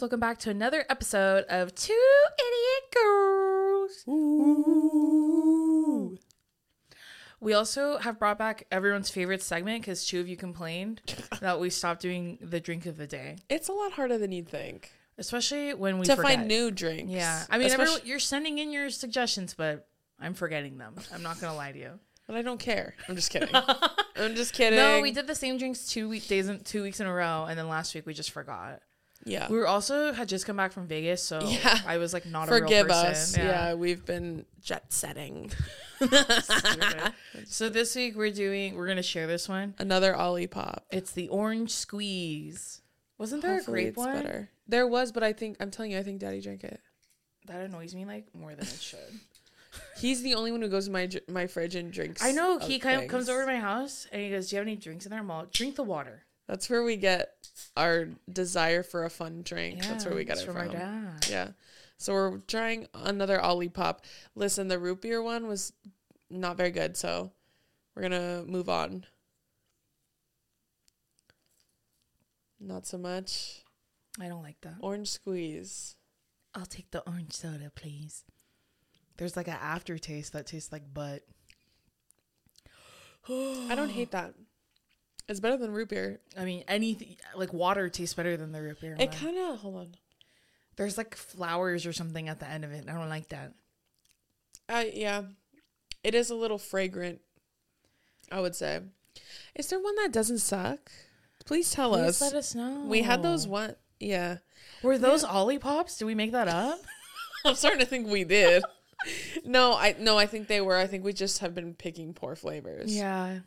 Welcome back to another episode of Two Idiot Girls. Ooh. We also have brought back everyone's favorite segment because two of you complained that we stopped doing the drink of the day. It's a lot harder than you'd think, especially when we forget. Find new drinks. Yeah, I mean, everyone, you're sending in your suggestions, but I'm forgetting them. I'm not gonna lie to you. But I don't care. I'm just kidding. I'm just kidding. No, we did the same drinks 2 weeks in a row, and then last week we just forgot. Yeah, we had just come back from Vegas, so yeah. I was like, not forgive a real person. Us. Yeah, we've been jet setting. So this week we're gonna share this one. Another Olipop. It's the orange squeeze. Wasn't there hopefully a grape one? Better. There was, but I'm telling you, I think Daddy drank it. That annoys me like more than it should. He's the only one who goes to my fridge and drinks. I know he kind of comes over to my house and he goes, "Do you have any drinks in there?" I'm all, "Drink the water." That's where we get our desire for a fun drink. Yeah, that's where we got it from. My dad. Yeah. So we're trying another Olipop. Listen, the root beer one was not very good, so we're going to move on. Not so much. I don't like that. Orange squeeze. I'll take the orange soda, please. There's like an aftertaste that tastes like butt. I don't hate that. It's better than root beer. I mean, anything like water tastes better than the root beer. It kind of, hold on. There's like flowers or something at the end of it. I don't like that. Yeah. It is a little fragrant, I would say. Is there one that doesn't suck? Please tell us. Please let us know. We had those one. Yeah. Were those Olipops? Did we make that up? I'm starting to think we did. No, I think they were. I think we just have been picking poor flavors. Yeah.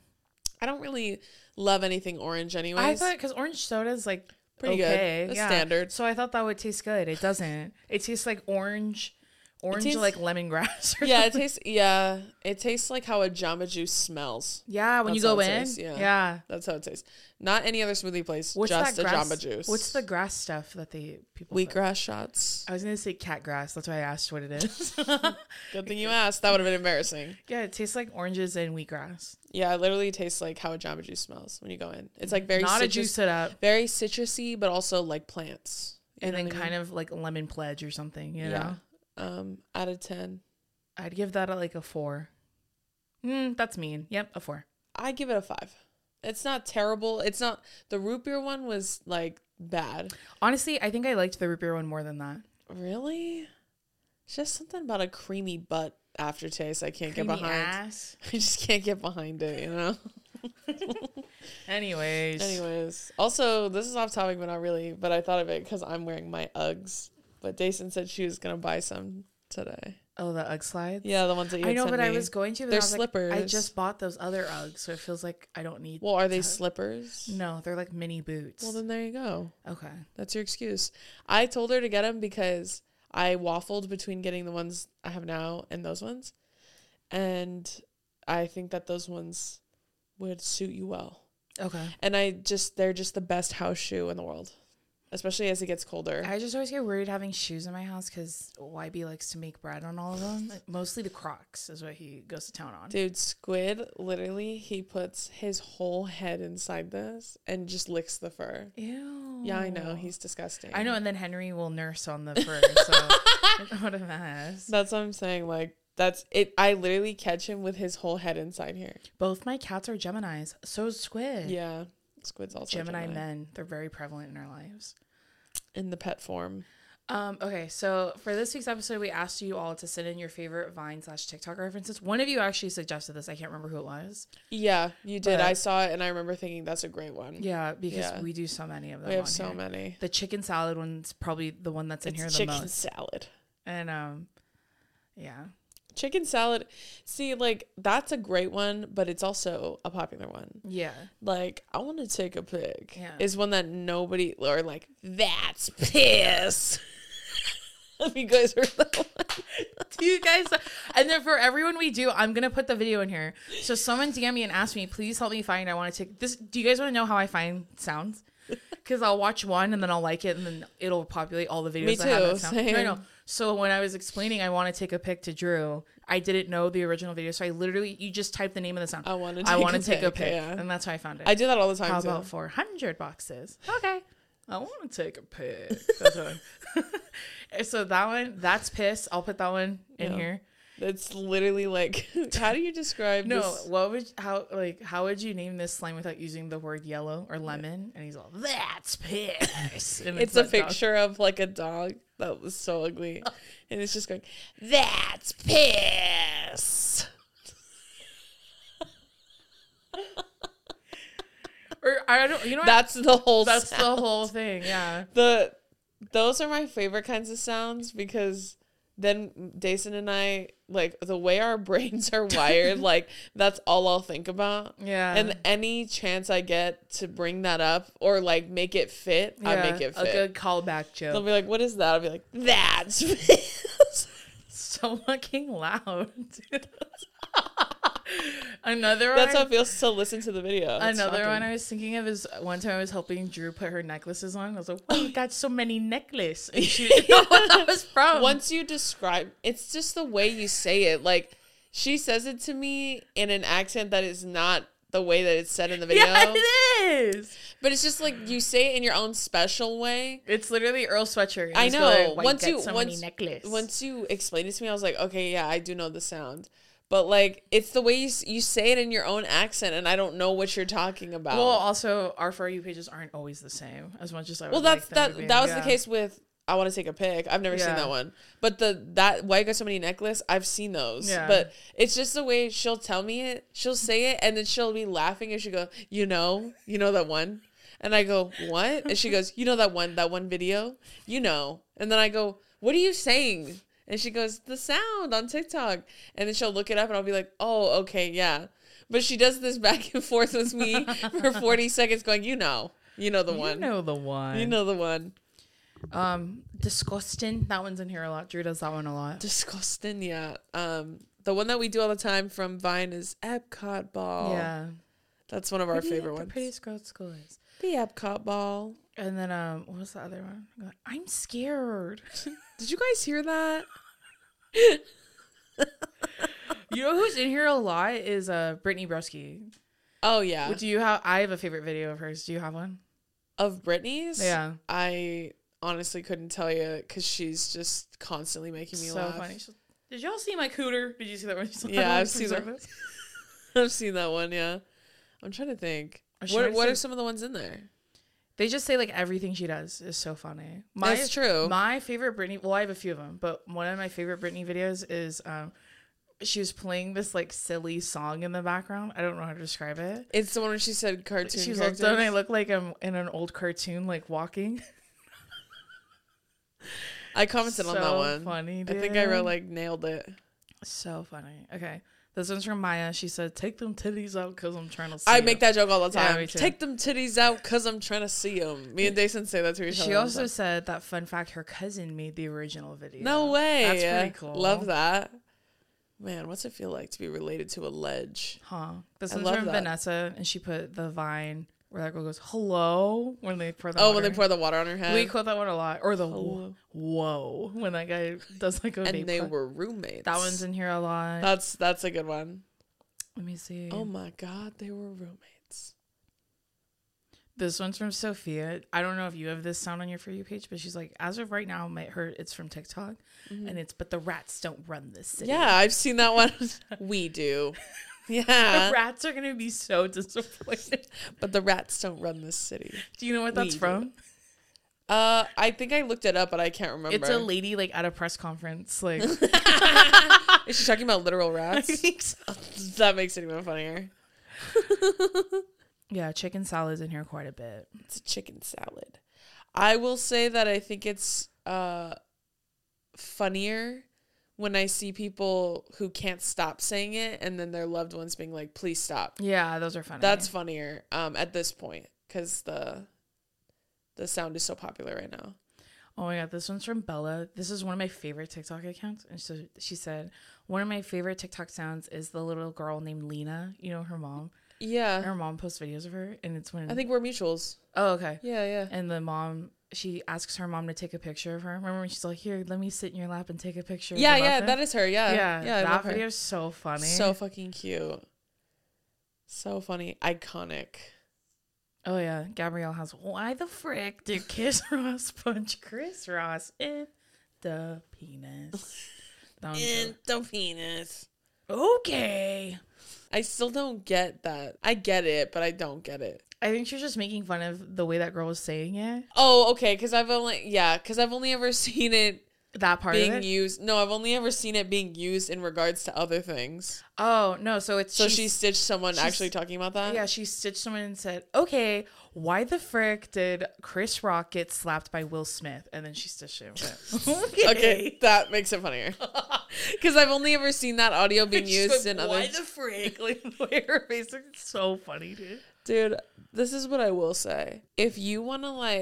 I don't really love anything orange anyways. I thought, because orange soda is like pretty okay, good. Yeah. Standard. So I thought that would taste good. It doesn't. It tastes like orange tastes, like lemongrass. Or yeah, something. It tastes like how a Jamba Juice smells. Yeah, when that's you go in. Yeah. That's how it tastes. Not any other smoothie place, just a Jamba Juice. What's the grass stuff that people wheatgrass shots. I was going to say cat grass. That's why I asked what it is. Good thing you asked. That would have been embarrassing. Yeah, it tastes like oranges and wheatgrass. Yeah, it literally tastes like how a Jamba Juice smells when you go in. It's like very not citrus, a juice it up, very citrusy, but also like plants, and then kind of like lemon pledge or something. You know? Yeah. Out of 10, I'd give that like a 4. That's mean. Yep, a 4. I give it a 5. It's not terrible. It's not the root beer one was like bad. Honestly, I think I liked the root beer one more than that. Really? It's just something about a creamy butt aftertaste I can't creamy get behind. Ass. I just can't get behind it, you know? Anyways. Also, this is off topic, but not really, but I thought of it because I'm wearing my Uggs. But Dayson said she was going to buy some today. Oh, the Ugg slides? Yeah, the ones that you I know, but me. I was going to. They're slippers. Like, I just bought those other Uggs, so it feels like I don't need. Well, are they slippers? No, they're like mini boots. Well, then there you go. Okay. That's your excuse. I told her to get them because I waffled between getting the ones I have now and those ones. And I think that those ones would suit you well. Okay. And they're just the best house shoe in the world, especially as it gets colder. I just always get worried having shoes in my house because YB likes to make bread on all of them. Mostly the Crocs is what he goes to town on. Dude, Squid, literally, he puts his whole head inside this and just licks the fur. Ew. Yeah, I know. He's disgusting. I know. And then Henry will nurse on the fur. So what a mess. That's what I'm saying. Like, that's it. I literally catch him with his whole head inside here. Both my cats are Geminis. So is Squid. Yeah. Squid's also Gemini men. They're very prevalent in our lives. In the pet form. Okay, so for this week's episode, we asked you all to send in your favorite Vine/TikTok references. One of you actually suggested this. I can't remember who it was. Yeah, you did. I saw it, and I remember thinking that's a great one. Yeah, because we do so many of them. We have so many. The chicken salad one's probably the one that's in here the most. Chicken salad. And, yeah. Chicken salad. See, like, that's a great one, but it's also a popular one. Yeah. Like, I want to take a pic. Yeah. Is one that nobody, or like, that's piss. Have you guys heard that one? Do you guys? And then for everyone we do, I'm going to put the video in here. So someone DM me and ask me, please help me find, I want to take this. Do you guys want to know how I find sounds? Because I'll watch one and then I'll like it and then it'll populate all the videos me that too, have that sound. Same. I know. So when I was explaining I want to take a pic to Drew, I didn't know the original video. So I literally, you just type the name of the sound. I want to take a pic. Yeah. And that's how I found it. I do that all the time. How too. About 400 boxes? Okay. I want to take a pic. That's so that one, that's piss. I'll put that one in here. That's literally like, how do you describe this? How would you name this slang without using the word yellow or lemon? Yeah. And he's all, that's piss. And it's a picture of like a dog that was so ugly. And it's just going, that's piss. Or I don't, you know, that's the whole thing. Yeah. Those are my favorite kinds of sounds because then Dayson and I, like, the way our brains are wired, like, that's all I'll think about. Yeah. And any chance I get to bring that up or, like, make it fit, yeah, I make it fit. A good callback joke. They'll be like, what is that? I'll be like, that's so fucking loud, dude. That's how it feels to listen to the video. Another one I was thinking of is one time I was helping Drew put her necklaces on. I was like, "Oh, you got so many necklaces!" And she didn't know what that was from. Once you describe, it's just the way you say it. Like, she says it to me in an accent that is not the way that it's said in the video. Yeah, it is. But it's just like you say it in your own special way. It's literally Earl Sweatshirt. I know. Like, once you explain it to me, I was like, okay, yeah, I do know the sound. But, like, it's the way you say it in your own accent, and I don't know what you're talking about. Well, also, our For You pages aren't always the same as much as I would like them to be. Well, that was the case with I Want to Take a Pic. I've never seen that one. But why you got so many necklaces, I've seen those. Yeah. But it's just the way she'll tell me it, she'll say it, and then she'll be laughing, and she'll go, you know that one? And I go, what? And she goes, you know that one video? You know. And then I go, what are you saying? And she goes, the sound on TikTok. And then she'll look it up and I'll be like, oh, okay, yeah. But she does this back and forth with me for 40 seconds going, you know the one. You know the one. Disgusting. That one's in here a lot. Drew does that one a lot. Disgusting, yeah. The one that we do all the time from Vine is Epcot Ball. Yeah. That's one of our favorite ones. The prettiest girl at school is. The Epcot Ball. And then, what was the other one? God, I'm scared. Did you guys hear that? You know who's in here a lot is Brittany Broski. Oh, yeah. I have a favorite video of hers. Do you have one? Of Brittany's? Yeah. I honestly couldn't tell you because she's just constantly making me laugh. So funny. Did y'all see my cooter? Did you see that one? Yeah, I've seen that one. I've seen that one, yeah. I'm trying to think. What are some of the ones in there? They just say, like, everything she does is so funny. That's true. My favorite Britney... Well, I have a few of them, but one of my favorite Britney videos is she was playing this, like, silly song in the background. I don't know how to describe it. It's the one where she said cartoon. She was like, don't I look like I'm in an old cartoon, like, walking? I commented on that one. So funny, dude. I think I wrote, like, nailed it. So funny. Okay. This one's from Maya. She said, take them titties out because I'm trying to see them. I make that joke all the time. Yeah, me too. Take them titties out because I'm trying to see them. Me and Dayson say that to each other. She also said that, fun fact, her cousin made the original video. No way. That's pretty cool. Love that. Man, what's it feel like to be related to a ledge? Huh. This one's from Vanessa, and she put the Vine where that girl goes, hello, when they pour the water. Oh, when they pour the water on her head. We quote that one a lot. Or the whoa, when that guy does like a and they were roommates. That one's in here a lot. That's a good one. Let me see. Oh my God, they were roommates. This one's from Sophia. I don't know if you have this sound on your For You page, but she's like, as of right now, it's from TikTok. Mm-hmm. And it's, but the rats don't run this city. Yeah, I've seen that one. We do. Yeah. The rats are going to be so disappointed. But the rats don't run this city. Do you know what that's from? I think I looked it up, but I can't remember. It's a lady like at a press conference. Like, is she talking about literal rats? I think so. That makes it even funnier. Yeah, chicken salad's in here quite a bit. It's a chicken salad. I will say that I think it's funnier when I see people who can't stop saying it and then their loved ones being like, please stop. Yeah, those are funny. That's funnier at this point because the sound is so popular right now. Oh my God, this one's from Bella. This is one of my favorite TikTok accounts. And so she said, one of my favorite TikTok sounds is the little girl named Lena. You know, her mom. Yeah. Her mom posts videos of her. And it's when... I think we're mutuals. Oh, okay. Yeah, yeah. And the mom... She asks her mom to take a picture of her. Remember when she's like, "Here, let me sit in your lap and take a picture." Yeah, yeah, that is her. Yeah, yeah, yeah. That video is so funny, so fucking cute, so funny, iconic. Oh yeah, Gabrielle has. Why the frick did Chris Ross punch Chris Ross in the penis? In the penis. Okay. I still don't get that. I get it, but I don't get it. I think she was just making fun of the way that girl was saying it. Oh, okay. Because I've only ever seen it that part being of it? Used. No, I've only ever seen it being used in regards to other things. Oh no, so she stitched someone actually talking about that. Yeah, she stitched someone and said, "Okay, why the frick did Chris Rock get slapped by Will Smith?" And then she stitched it. Okay, that makes it funnier. Because I've only ever seen that audio being used in other. Why the frick? Like the way her face looks, so funny, dude. Dude, this is what I will say. If you want to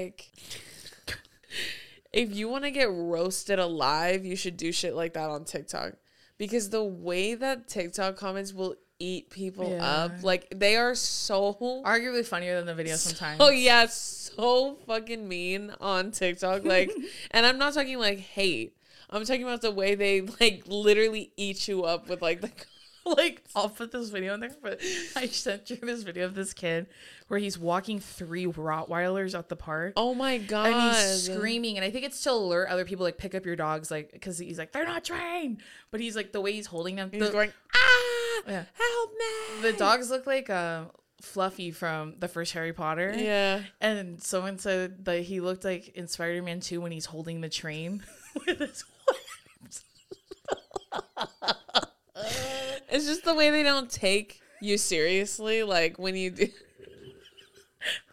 get roasted alive, you should do shit like that on TikTok. Because the way that TikTok comments will eat people up, like, they are so... Arguably funnier than the video sometimes. Oh, yeah, so fucking mean on TikTok. Like, and I'm not talking, like, hate. I'm talking about the way they, like, literally eat you up with, like, the... Like, I'll put this video in there, but I sent you this video of this kid where he's walking 3 Rottweilers at the park. Oh, my God. And he's screaming. And I think it's to alert other people, like, pick up your dogs, like, because he's like, they're not trained. But he's like, the way he's holding them. He's going, ah, yeah. Help me. The dogs look like Fluffy from the first Harry Potter. Yeah. And someone said that he looked like in Spider-Man 2 when he's holding the train with his horns. It's just the way they don't take you seriously, like when you do,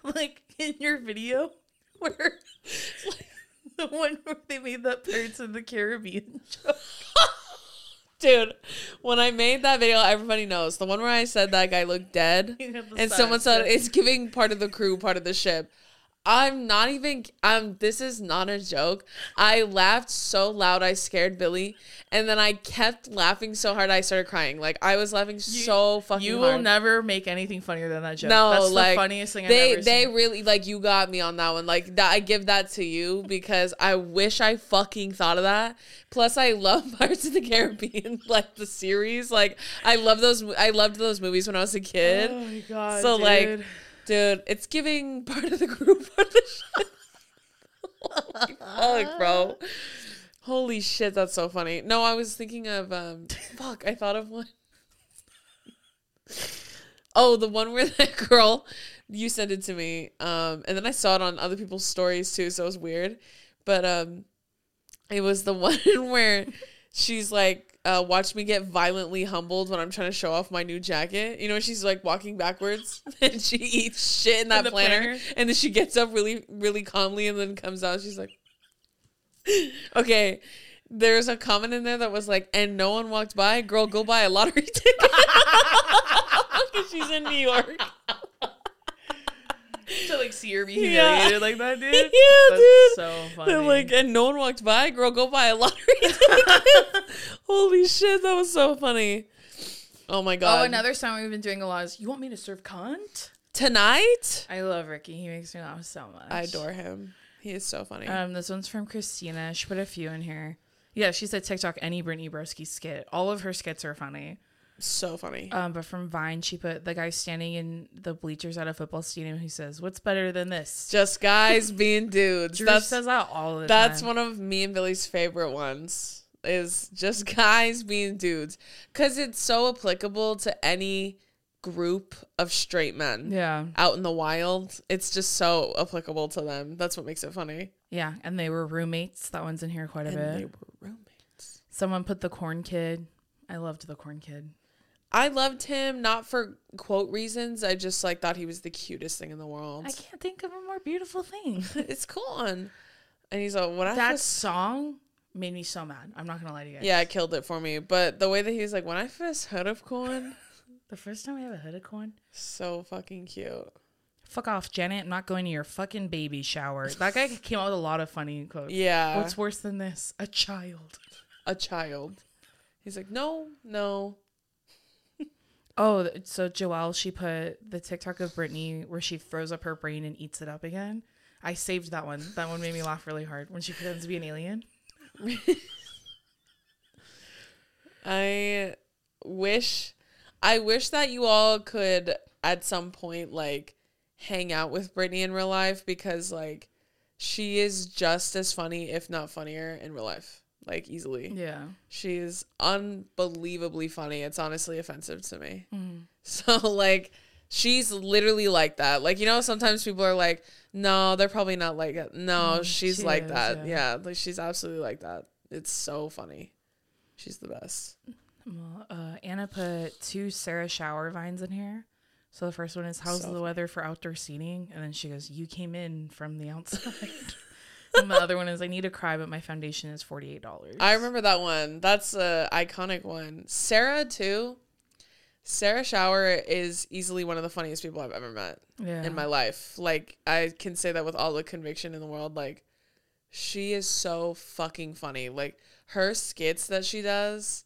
like in your video where like, the one where they made that Pirates of the Caribbean joke. Dude, when I made that video, everybody knows. The one where I said that guy looked dead and someone said it's giving part of the crew, part of the ship. I'm not even, this is not a joke. I laughed so loud I scared Billy, and then I kept laughing so hard I started crying. Like, I was laughing so fucking hard. You will never make anything funnier than that joke. No, that's like, the funniest thing I've ever seen. They really, like, you got me on that one. Like, that, I give that to you because I wish I fucking thought of that. Plus, I love Pirates of the Caribbean, like, the series. Like, I loved those movies when I was a kid. Oh, my God, so, dude. Like... Dude, it's giving part of the group, part of the shit. Holy fuck, bro. Holy shit, that's so funny. No, I was thinking of, fuck, I thought of one. Oh, the one where that girl, you sent it to me. And then I saw it on other people's stories too, so it was weird. But it was the one where she's like, watch me get violently humbled when I'm trying to show off my new jacket. You know, she's like walking backwards and she eats shit in that planner. And then she gets up really, really calmly and then comes out. She's like, okay, there's a comment in there that was like, and no one walked by. Girl, go buy a lottery ticket. Because she's in New York. To like see her be humiliated like that, dude. Yeah, that's dude. So funny. They're like, and no one walked by. Girl, go buy a lottery ticket. Holy shit, that was so funny. Oh my God. Oh, another sound we've been doing a lot is, you want me to serve cunt tonight? I love Ricky. He makes me laugh so much. I adore him. He is so funny. This one's from Christina. She put a few in here. Yeah, she said TikTok any Brittany Broski skit. All of her skits are funny. So funny. But from Vine, she put the guy standing in the bleachers at a football stadium who says, "What's better than this?" Just guys being dudes. Drew says that all the time. That's one of me and Billy's favorite ones is just guys being dudes because it's so applicable to any group of straight men. Yeah, out in the wild, it's just so applicable to them. That's what makes it funny. Yeah, and they were roommates. That one's in here quite a bit. They were roommates. Someone put the corn kid. I loved the corn kid. I loved him, not for quote reasons. I just like thought he was the cutest thing in the world. I can't think of a more beautiful thing. It's cool. And he's like, what that song made me so mad. I'm not gonna lie to you guys. Yeah, it killed it for me. But the way that he's like, when I first heard of corn. The first time I ever heard of corn. So fucking cute. Fuck off, Janet. I'm not going to your fucking baby shower. That guy came out with a lot of funny quotes. Yeah. What's worse than this? A child. A child. He's like, no. Oh, so Joelle, she put the TikTok of Brittany where she throws up her brain and eats it up again. I saved that one. That one made me laugh really hard when she pretends to be an alien. I wish that you all could at some point like hang out with Brittany in real life, because like she is just as funny, if not funnier, in real life. Like, easily. Yeah. She's unbelievably funny. It's honestly offensive to me. Mm. So, like, she's literally like that. Like, you know, sometimes people are like, no, they're probably not like it. No, she's like is, that. Yeah. Like, she's absolutely like that. It's so funny. She's the best. Well, Anna put 2 Sarah Shower vines in here. So, the first one is, how's the weather for outdoor seating? And then she goes, you came in from the outside. And the other one is, I need to cry, but my foundation is $48. I remember that one. That's an iconic one. Sarah, too. Sarah Shower is easily one of the funniest people I've ever met in my life. Like, I can say that with all the conviction in the world. Like, she is so fucking funny. Like, her skits that she does,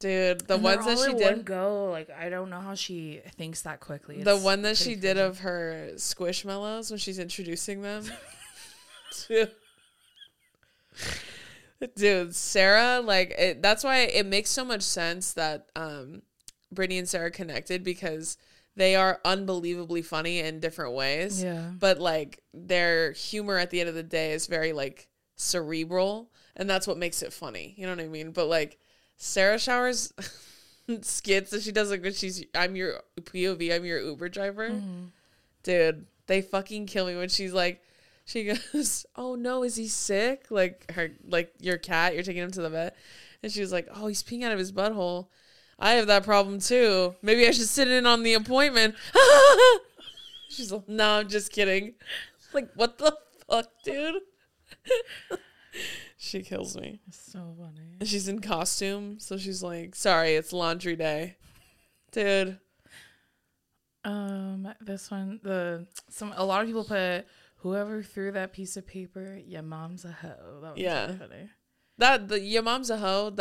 dude, the ones that she did. Go. Like, I don't know how she thinks that quickly. The one that she did of her squishmallows when she's introducing them. Dude, Sarah, like, that's why it makes so much sense that Brittany and Sarah connected, because they are unbelievably funny in different ways. Yeah. But, like, their humor at the end of the day is very, like, cerebral, and that's what makes it funny. You know what I mean? But, like, Sarah Shower's skits that she does, like, when she's, I'm your POV, I'm your Uber driver. Mm-hmm. Dude, they fucking kill me when she's, like, she goes, oh no, is he sick? Like her, like your cat, you're taking him to the vet. And she was like, oh, he's peeing out of his butthole. I have that problem too. Maybe I should sit in on the appointment. She's like, no, I'm just kidding. Like, what the fuck, dude? She kills me. It's so funny. And she's in costume. So she's like, sorry, it's laundry day. Dude. This one, a lot of people put, whoever threw that piece of paper, your mom's a hoe. That was really funny. Your mom's a hoe.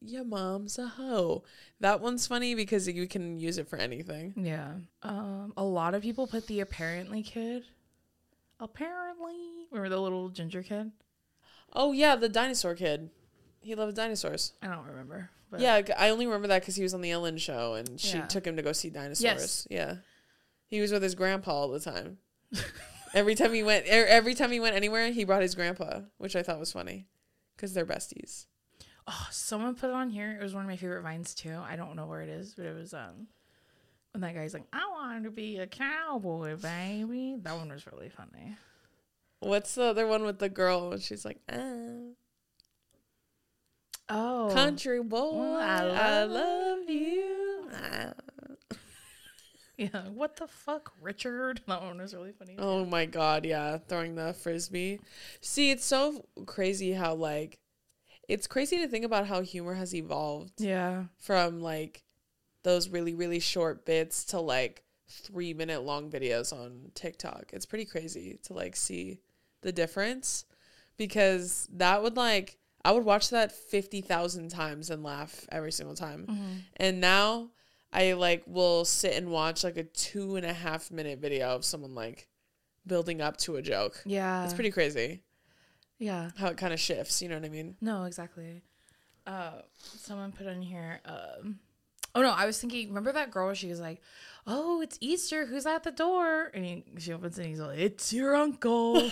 Your mom's a hoe. That one's funny because you can use it for anything. Yeah. A lot of people put the apparently kid. Apparently. Remember the little ginger kid? Oh, yeah, the dinosaur kid. He loved dinosaurs. I don't remember. But yeah, I only remember that because he was on the Ellen show and she took him to go see dinosaurs. Yes. Yeah. He was with his grandpa all the time. Every time he went anywhere, he brought his grandpa, which I thought was funny because they're besties. Oh, someone put it on here. It was one of my favorite vines, too. I don't know where it is, but it was when that guy's like, I want to be a cowboy, baby. That one was really funny. What's the other one with the girl? And she's like, oh, country boy, well, I love you. Yeah, what the fuck, Richard? That one was really funny. Oh, my God, yeah. Throwing the frisbee. See, it's so crazy how, like, it's crazy to think about how humor has evolved. Yeah. From, like, those really, really short bits to, like, 3-minute long videos on TikTok. It's pretty crazy to, like, see the difference, because that would, like, I would watch that 50,000 times and laugh every single time. Mm-hmm. And now I, like, will sit and watch, like, a 2.5-minute video of someone, like, building up to a joke. Yeah. It's pretty crazy. Yeah. How it kind of shifts, you know what I mean? No, exactly. Someone put in here, oh, no, I was thinking, remember that girl? She was like, oh, it's Easter. Who's at the door? And she opens it and he's like, it's your uncle.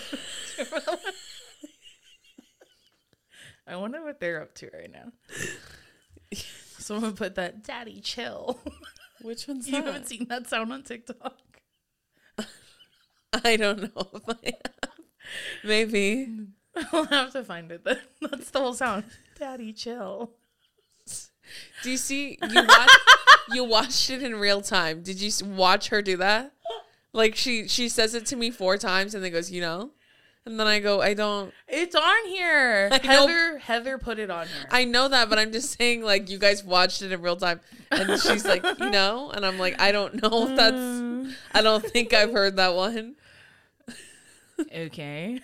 I wonder what they're up to right now. Someone put that, daddy chill. Which one's that? You haven't seen that sound on TikTok? I don't know if I have. Maybe. I'll have to find it then. That's the whole sound. Daddy chill. Do you see, you watched it in real time. Did you watch her do that? Like, she says it to me 4 times and then goes, you know, And then I go, I don't. It's on here. Heather put it on here. I know that, but I'm just saying, like, you guys watched it in real time. And she's like, you know? And I'm like, I don't know if that's. I don't think I've heard that one. Okay.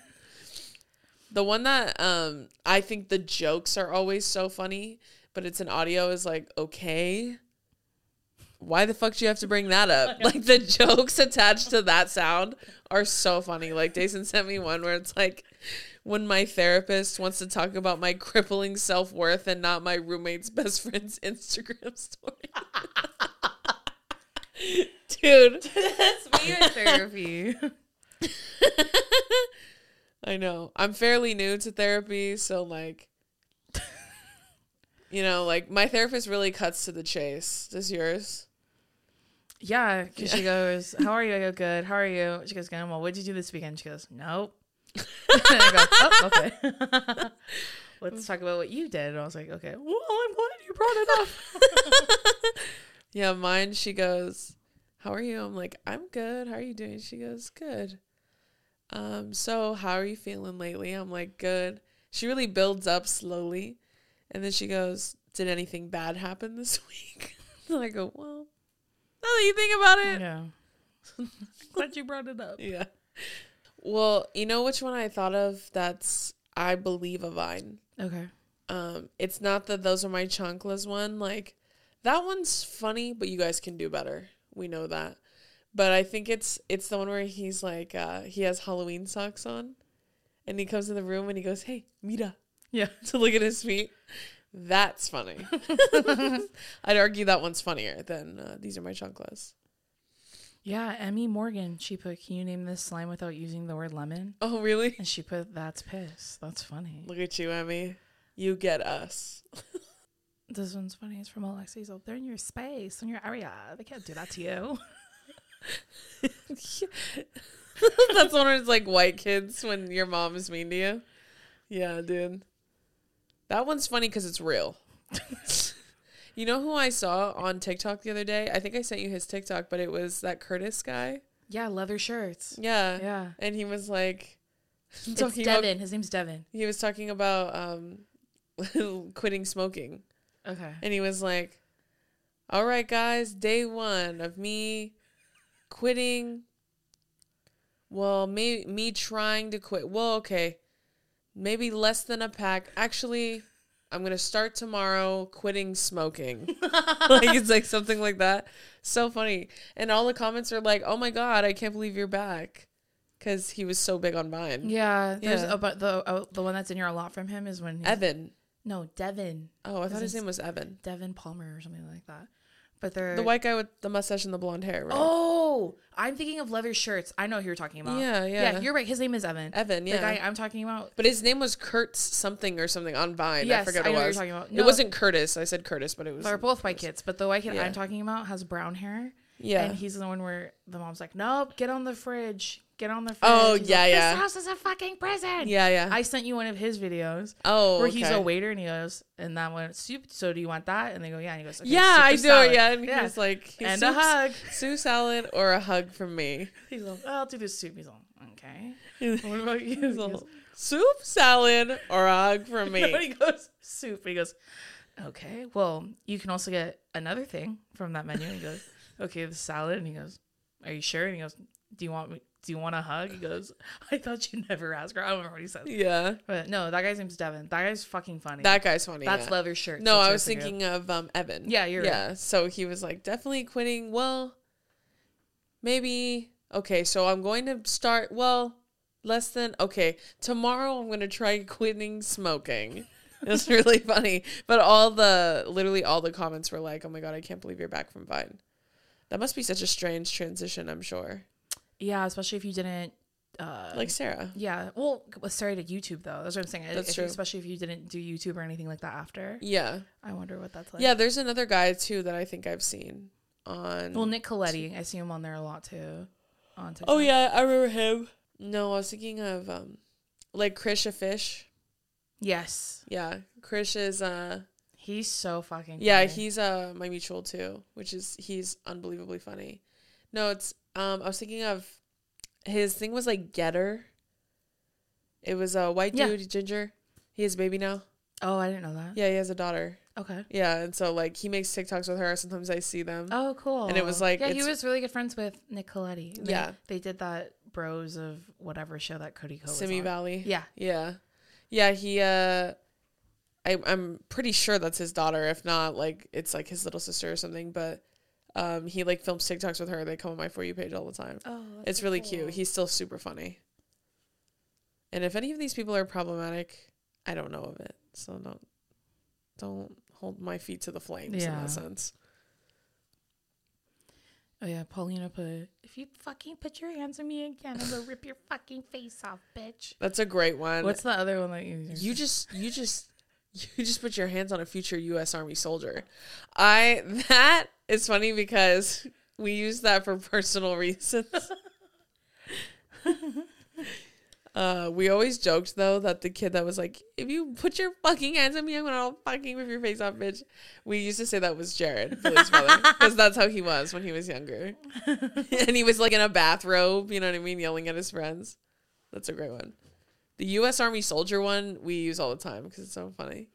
The one that I think the jokes are always so funny, but it's an audio is like, okay. Why the fuck do you have to bring that up? Like, the jokes attached to that sound are so funny. Like, Jason sent me one where it's like, when my therapist wants to talk about my crippling self-worth and not my roommate's best friend's Instagram story. Dude. That's me in therapy. I know. I'm fairly new to therapy, so, like, you know, like, my therapist really cuts to the chase. Does yours? Yeah, because she goes, how are you? I go, good. How are you? She goes, well, what did you do this weekend? She goes, nope. And I go, oh, okay. Let's talk about what you did. And I was like, okay, well, I'm glad you brought it up. Yeah, mine, she goes, how are you? I'm like, I'm good. How are you doing? She goes, good. So how are you feeling lately? I'm like, good. She really builds up slowly. And then she goes, did anything bad happen this week? And I go, well, now that you think about it. Yeah. Glad you brought it up. Yeah. Well, you know which one I thought of? That's, I believe, a Vine. Okay. It's not that those are my chanclas one. Like, that one's funny, but you guys can do better. We know that. But I think it's the one where he's like, he has Halloween socks on. And he comes in the room and he goes, hey, Mira. Yeah. To look at his feet. That's funny. I'd argue that one's funnier than these are my chanclas. Yeah, Emmy Morgan, she put, can you name this slime without using the word lemon? Oh, really? And she put, that's piss. That's funny. Look at you, Emmy. You get us. This one's funny. It's from Alexis. They're in your space, in your area. They can't do that to you. That's one where it's like white kids when your mom is mean to you. Yeah, dude. That one's funny because it's real. You know who I saw on TikTok the other day? I think I sent you his TikTok, but it was that Curtis guy. Yeah, leather shirts. Yeah. Yeah. And he was like... It's Devin. His name's Devin. He was talking about quitting smoking. Okay. And he was like, all right, guys, day one of me quitting. Well, me trying to quit. Well, okay. Maybe less than a pack. Actually, I'm going to start tomorrow quitting smoking. Like, it's like something like that. So funny. And all the comments are like, oh my God, I can't believe you're back. Because he was so big on Vine. Yeah. There's about the one that's in here a lot from him is when... Evan. No, Devin. Oh, I thought his name was Evan. Devin Palmer or something like that. But they're... The white guy with the mustache and the blonde hair, right? Oh, I'm thinking of leather shirts. I know who you're talking about. Yeah. Yeah, you're right. His name is Evan. Evan, yeah. The guy I'm talking about. But his name was Kurtz something on Vine. Yes, I forget what it was. Yes, I know what you're talking about. No, it wasn't Curtis. I said Curtis, but it was... They're both white kids, but the white kid I'm talking about has brown hair. Yeah. And he's the one where the mom's like, nope, get on the fridge. Get on the fridge. Oh, he's yeah. This house is a fucking prison. Yeah. I sent you one of his videos. Oh, where he's a waiter and he goes, and that one, soup, so do you want that? And they go, yeah. And he goes, okay, yeah, I do. Salad. Yeah. And he's like, and soups, a hug. Soup salad or a hug from me. He's like, well, I'll do this soup. He's like, okay. What about you? He's like, soup salad or a hug from me. No, he goes, soup. He goes, okay. Well, you can also get another thing from that menu. And he goes, okay, the salad. And he goes, are you sure? And he goes, do you want a hug? He goes, I thought you never asked her. I don't remember what he says. Yeah. But no, that guy's name's Devin. That guy's fucking funny. That guy's funny. That's leather shirts. No, I was thinking of Evan. Yeah, you're right. Yeah. So he was like, definitely quitting. Well, maybe. Okay, so I'm going to start. Well, less than. Okay, tomorrow I'm going to try quitting smoking. It's really funny. But literally all the comments were like, oh my God, I can't believe you're back from Vine. That must be such a strange transition, I'm sure. Yeah, especially if you didn't... like Sarah. Yeah. Well, Sarah did YouTube, though. That's what I'm saying. That's true. Especially if you didn't do YouTube or anything like that after. Yeah. I wonder what that's like. Yeah, there's another guy, too, that I think I've seen on... Well, Nick Coletti. I see him on there a lot, too. On TikTok. Oh, yeah. I remember him. No, I was thinking of, like, Krisha Fish. Yes. Yeah. Krish is... He's so fucking funny. Yeah, he's my mutual, too, which is... He's unbelievably funny. No, it's... I was thinking of his thing was like Getter. It was a white dude, Ginger. He has a baby now. Oh, I didn't know that. Yeah, he has a daughter. Okay. Yeah, and so, like, he makes TikToks with her. Sometimes I see them. Oh, cool. And it was, like... Yeah, he was really good friends with Nick Coletti. Yeah. They did that Bros of whatever show that Cody Co was on. Simi Valley. Yeah. Yeah. Yeah, he... I'm pretty sure that's his daughter. If not, like, it's, like, his little sister or something. But he, like, films TikToks with her. They come on my For You page all the time. Oh, it's really cute. He's still super funny. And if any of these people are problematic, I don't know of it. So don't hold my feet to the flames in that sense. Oh, yeah. Paulina put, if you fucking put your hands on me again, I'm going to rip your fucking face off, bitch. That's a great one. What's the other one that you just put your hands on a future U.S. Army soldier. That is funny because we use that for personal reasons. We always joked, though, that the kid that was like, if you put your fucking hands on me, I'm going to fucking rip your face off, bitch. We used to say that was Jared, Billy's brother, because that's how he was when he was younger. And he was, like, in a bathrobe, you know what I mean, yelling at his friends. That's a great one. The U.S. Army soldier one we use all the time because it's so funny.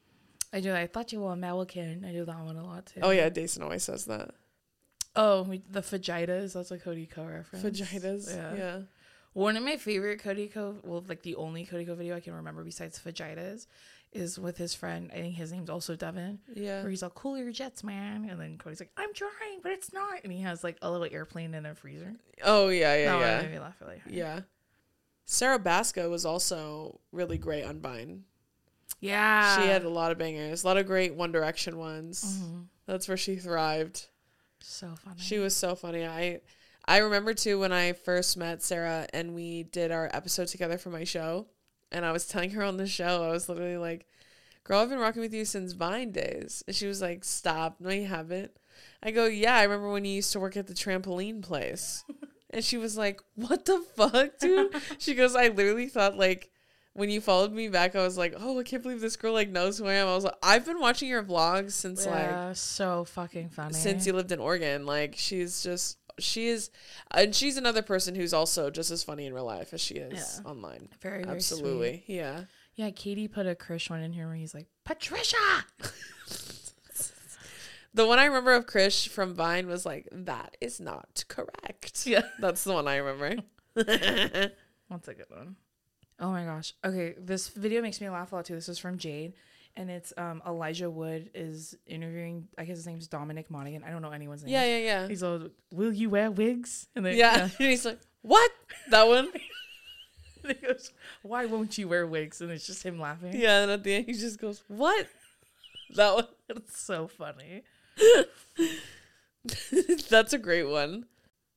I do. I thought you were American. I do that one a lot, too. Oh, yeah. Dayson always says that. Oh, the fajitas. That's a Cody Co reference. Fajitas. Yeah. One of my favorite Cody Co, well, like the only Cody Co video I can remember besides Fajitas, is with his friend. I think his name's also Devin. Yeah. Where he's all, cool your jets, man. And then Cody's like, I'm trying, but it's not. And he has like a little airplane in a freezer. Oh, yeah. That made me laugh really hard. Yeah. Sarah Basca was also really great on Vine. Yeah. She had a lot of bangers, a lot of great One Direction ones. Mm-hmm. That's where she thrived. So funny. She was so funny. I remember, too, when I first met Sarah and we did our episode together for my show, and I was telling her on the show, I was literally like, girl, I've been rocking with you since Vine days. And she was like, stop. No, you haven't. I go, yeah, I remember when you used to work at the trampoline place. And she was like, what the fuck, dude? She goes, I literally thought, like, when you followed me back, I was like, oh, I can't believe this girl, like, knows who I am. I was like, I've been watching your vlogs since, like... so fucking funny. Since you lived in Oregon. Like, she is, and she's another person who's also just as funny in real life as she is online. Very, very absolutely, sweet. Yeah. Yeah, Katie put a Krish one in here where he's like, Patricia! The one I remember of Krish from Vine was like, that is not correct. Yeah. That's the one I remember. That's a good one. Oh my gosh. Okay, this video makes me laugh a lot too. This is from Jade. And it's Elijah Wood is interviewing, I guess his name's Dominic Monaghan. I don't know anyone's name. Yeah. He's all, will you wear wigs? And then, and he's like, what? That one? And he goes, why won't you wear wigs? And it's just him laughing. Yeah, and at the end he just goes, what? That one. It's so funny. That's a great one.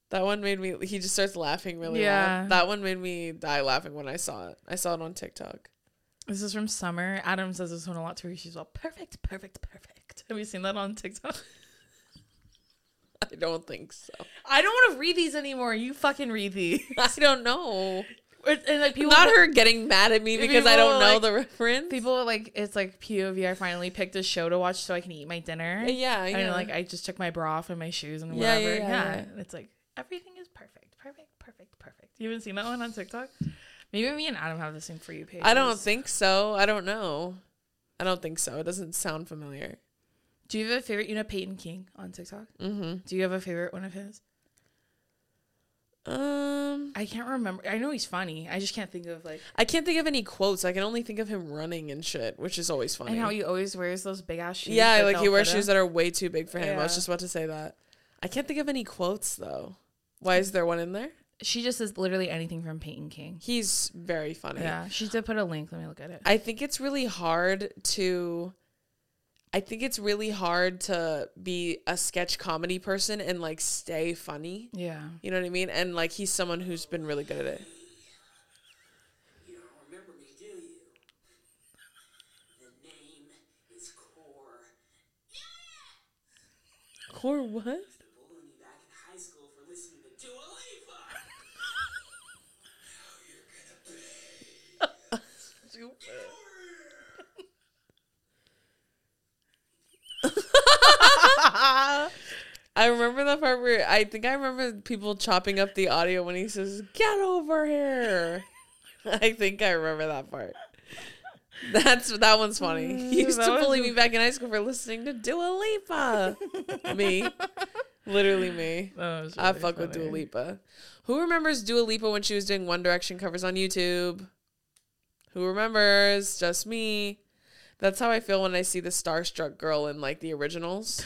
That one made me, he just starts laughing really loud. That one made me die laughing when I saw it. I saw it on TikTok. This is from Summer. Adam says this one a lot too. She's all, perfect. Have you seen that on TikTok? I don't think so. I don't want to read these anymore. You fucking read these. I don't know. And like people, not her getting mad at me because I don't know like, the reference. People are like, it's like POV. I finally picked a show to watch so I can eat my dinner. Yeah. And like I just took my bra off and my shoes and whatever. Yeah. It's like everything is perfect. You haven't seen that one on TikTok? Maybe me and Adam have the same For You page. I don't think so. I don't know. I don't think so. It doesn't sound familiar. Do you have a favorite? You know Peyton King on TikTok? Mm-hmm. Do you have a favorite one of his? I can't remember. I know he's funny. I just can't think of like... I can't think of any quotes. I can only think of him running and shit, which is always funny. And how he always wears those big-ass shoes. Yeah, like he wears shoes that are way too big for him. I was just about to say that. I can't think of any quotes, though. Why is there one in there? She just is literally anything from Peyton King. He's very funny. Yeah, she did put a link. Let me look at it. I think it's really hard to be a sketch comedy person and, like, stay funny. Yeah. You know what I mean? And, like, he's someone who's been really good at it. You don't remember me, do you? The name is Core. Yeah! Core what? I remember the part where I remember people chopping up the audio when he says, get over here. I think I remember that part. That one's funny. He used to bully me back in high school for listening to Dua Lipa. Me. Literally me. Really I fuck funny. With Dua Lipa. Who remembers Dua Lipa when she was doing One Direction covers on YouTube? Who remembers? Just me. That's how I feel when I see the Starstruck girl in like the originals.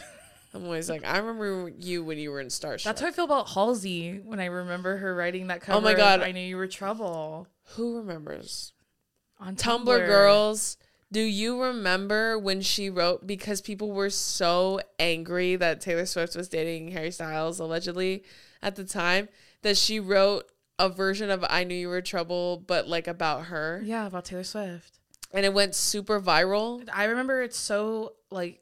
I'm always like, I remember you when you were in Starstruck. That's how I feel about Halsey when I remember her writing that cover. Oh my God. I Knew You Were Trouble. Who remembers? On Tumblr girls, do you remember when she wrote, because people were so angry that Taylor Swift was dating Harry Styles allegedly at the time, that she wrote a version of I Knew You Were Trouble, but like about her. Yeah, about Taylor Swift. And it went super viral. I remember it's so like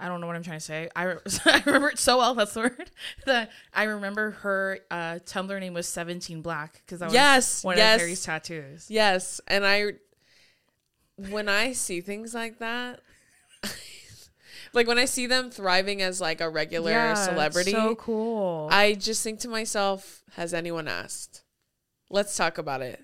I don't know what I'm trying to say. I remember it so well. That's the word. That I remember her Tumblr name was 17 Black because that was one of Harry's tattoos. Yes, and I when I see things like that, like when I see them thriving as like a regular celebrity, so cool. I just think to myself, has anyone asked? Let's talk about it.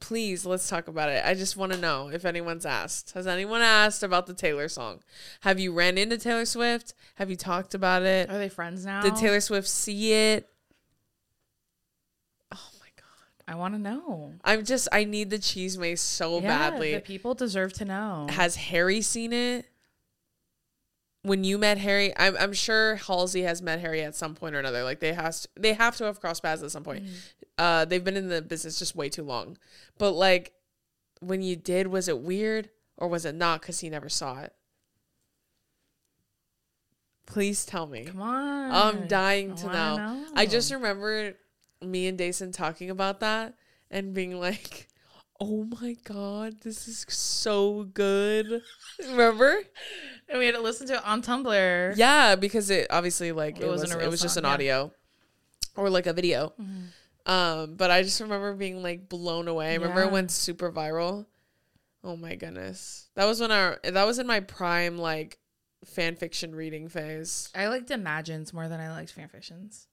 Please, let's talk about it. I just want to know if anyone's asked. Has anyone asked about the Taylor song? Have you ran into Taylor Swift? Have you talked about it? Are they friends now? Did Taylor Swift see it? Oh, my God. I want to know. I need the cheese maze so badly. The people deserve to know. Has Harry seen it? When you met Harry, I'm sure Halsey has met Harry at some point or another. Like they have to have crossed paths at some point. Mm-hmm. They've been in the business just way too long. But like, when you did, was it weird or was it not? Because he never saw it. Please tell me. Come on, I'm dying to know. I just remember me and Dayson talking about that and being like, oh my God, this is so good. Remember? And we had to listen to it on Tumblr. Yeah, because it obviously like it was just an audio or like a video. Mm-hmm. But I just remember being like blown away. I remember it went super viral. Oh my goodness. That was in my prime like fan fiction reading phase. I liked Imagines more than I liked fan fictions.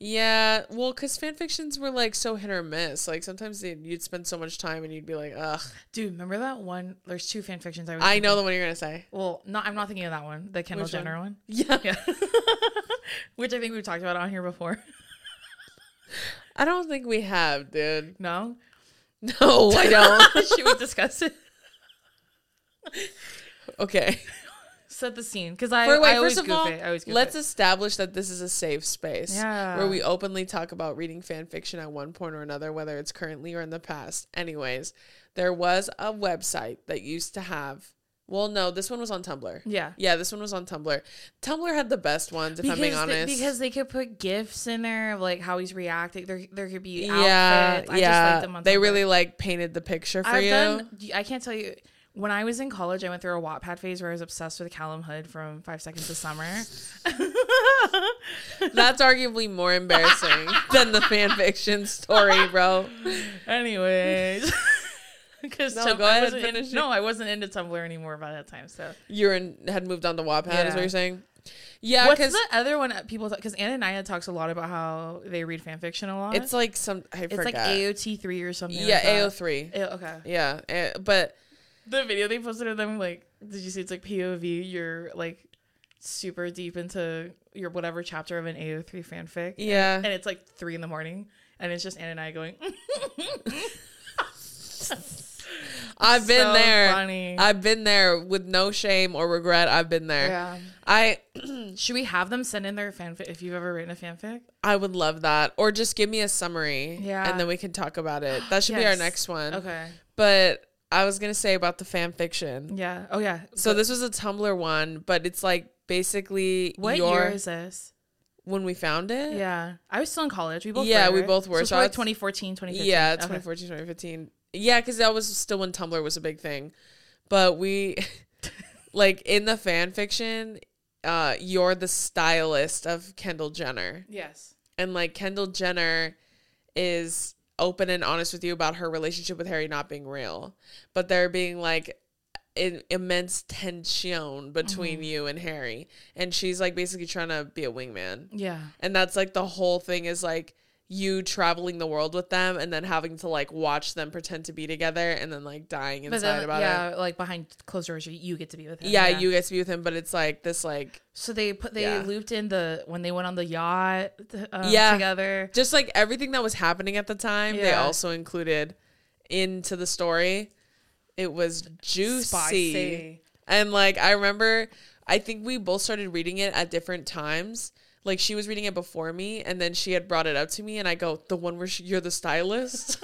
Yeah, well, because fanfictions were, like, so hit or miss. Like, sometimes you'd spend so much time and you'd be like, ugh. Dude, remember that one? There's two fanfictions I know the one you're going to say. Well, no, I'm not thinking of that one. The Kendall Jenner one? Yeah. Which I think we've talked about on here before. I don't think we have, dude. No? No, I don't. Should we discuss it? Okay. Set the scene because I always goof it. Let's establish that this is a safe space where we openly talk about reading fan fiction at one point or another, whether it's currently or in the past. Anyways, there was a website that used to have. Well, no, this one was on Tumblr. Yeah, this one was on Tumblr. Tumblr had the best ones, I'm being honest. Because they could put GIFs in there of, like, how he's reacting. There could be outfits. I just like them on Tumblr. They really, like, painted the picture for you. I can't tell you. When I was in college, I went through a Wattpad phase where I was obsessed with Callum Hood from 5 Seconds of Summer. That's arguably more embarrassing than the fan fiction story, bro. Anyways. I wasn't into Tumblr anymore by that time. So had moved on to Wattpad is what you're saying? Yeah. What's the other one people talk? Because Anna and Naya talks a lot about how they read fan fiction a lot. It's like I forgot. It's like AO3 or something. Yeah, like AO3. Okay. Yeah, but... The video they posted of them, like, did you see it's like POV? You're like super deep into your whatever chapter of an AO3 fanfic. Yeah. And it's like 3 a.m. and it's just Anna and I going. I've been there. Funny. I've been there with no shame or regret. I've been there. Yeah. Should we have them send in their fanfic if you've ever written a fanfic? I would love that. Or just give me a summary. Yeah. And then we can talk about it. That should be our next one. Okay. But I was going to say about the fan fiction. Yeah. Oh, yeah. So this was a Tumblr one, but it's like basically year is this? When we found it? Yeah. I was still in college. We both were. So like 2014, 2015. Yeah, 2014, 2015. Yeah, because that was still when Tumblr was a big thing. But we, like in the fan fiction, you're the stylist of Kendall Jenner. Yes. And like Kendall Jenner is... open and honest with you about her relationship with Harry not being real, but there being like an immense tension between you and Harry, and she's like basically trying to be a wingman. Yeah, and that's like the whole thing is like you traveling the world with them and then having to like watch them pretend to be together and then like dying inside about it. Yeah, like behind closed doors, you get to be with him. Yeah, you get to be with him, but it's like this like. So they looped in when they went on the yacht together. Just like everything that was happening at the time, they also included into the story. It was juicy. Spicy. And like I remember, I think we both started reading it at different times. Like she was reading it before me and then she had brought it up to me and I go, the one where you're the stylist?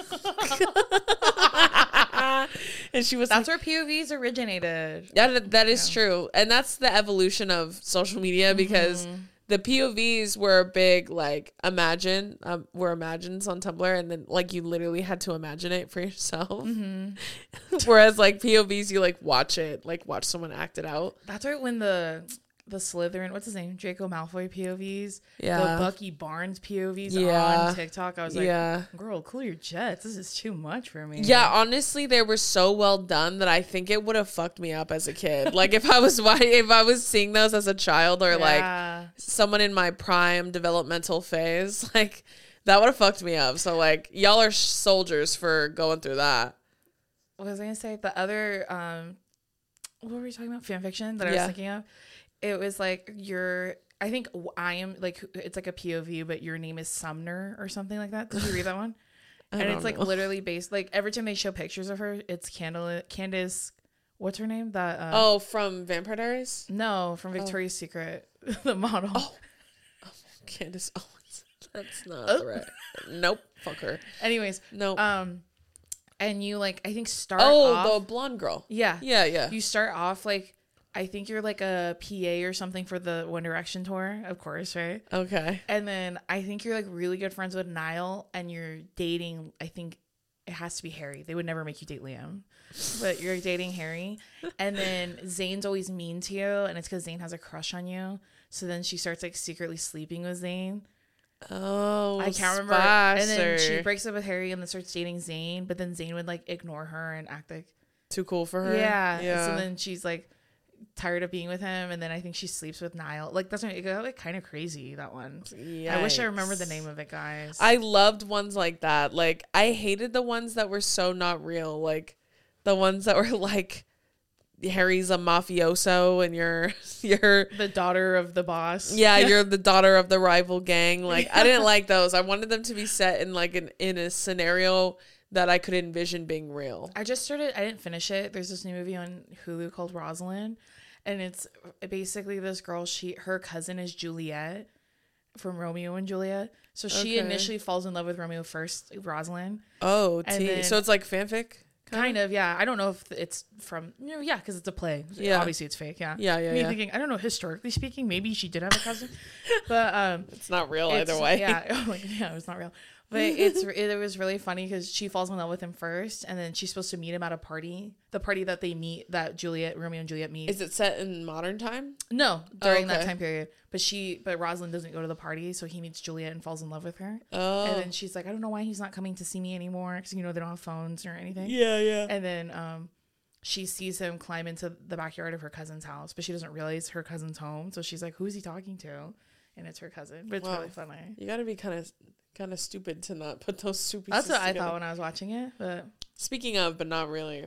And she was that's like, where POVs originated. That is true. And that's the evolution of social media because the POVs were a big like were imagines on Tumblr and then like you literally had to imagine it for yourself. Whereas like POVs, you like watch someone act it out. That's right when the Slytherin, what's his name? Draco Malfoy POVs. Yeah. The Bucky Barnes POVs on TikTok. I was like, girl, cool your jets. This is too much for me. Yeah, honestly, they were so well done that I think it would have fucked me up as a kid. Like if I was seeing those as a child or like someone in my prime developmental phase, like that would have fucked me up. So like y'all are soldiers for going through that. What was I going to say? The other, what were we talking about? Fan fiction that I was thinking of. It was like it's like a POV, but your name is Sumner or something like that. Did you read that one? I don't know. Literally based, like every time they show pictures of her, it's Candace, what's her name? That from Vampire Diaries? No, from Victoria's Secret, the model. Oh, Candace Owens. That's not right. Nope, fuck her. Anyways, no. And you like I think start. Oh, the blonde girl. Yeah, yeah, yeah. You start off like. I think you're like a PA or something for the One Direction tour, of course, right? Okay. And then I think you're like really good friends with Niall and you're dating, I think it has to be Harry. They would never make you date Liam, but you're dating Harry. And then Zayn's always mean to you and it's because Zayn has a crush on you. So then she starts like secretly sleeping with Zayn. Oh, I can't remember. And then she breaks up with Harry and then starts dating Zayn, but then Zayn would like ignore her and act like too cool for her. Yeah. So then she's like, tired of being with him and then I think she sleeps with Niall. Like that's it got like kind of crazy, that one. Yikes. I wish I remembered the name of it, guys. I loved ones like that. Like I hated the ones that were so not real, like the ones that were like Harry's a mafioso and you're the daughter of the boss. You're the daughter of the rival gang. Like I didn't like those. I wanted them to be set in like in a scenario that I could envision being real. I didn't finish it. There's this new movie on Hulu called Rosalind. And it's basically this girl, her cousin is Juliet from Romeo and Juliet. So she initially falls in love with Romeo first, Rosalind. Oh, so it's like fanfic? Kind of, yeah. I don't know if it's from... Yeah, because it's a play. Yeah. Obviously, it's fake, yeah. Yeah, yeah, thinking, I don't know, historically speaking, maybe she did have a cousin. But it's not real either way. Yeah, it's not real. But it was really funny because she falls in love with him first and then she's supposed to meet him at a party. The party that they meet, that Romeo and Juliet meet. Is it set in modern time? No, during that time period. But Rosalind doesn't go to the party, so he meets Juliet and falls in love with her. Oh. And then she's like, I don't know why he's not coming to see me anymore because, they don't have phones or anything. Yeah, yeah. And then she sees him climb into the backyard of her cousin's house, but she doesn't realize her cousin's home. So she's like, who's he talking to? And it's her cousin. But it's really funny. You got to be kind of stupid to not put those soupies together. That's what I thought when I was watching it. But speaking of, but not really.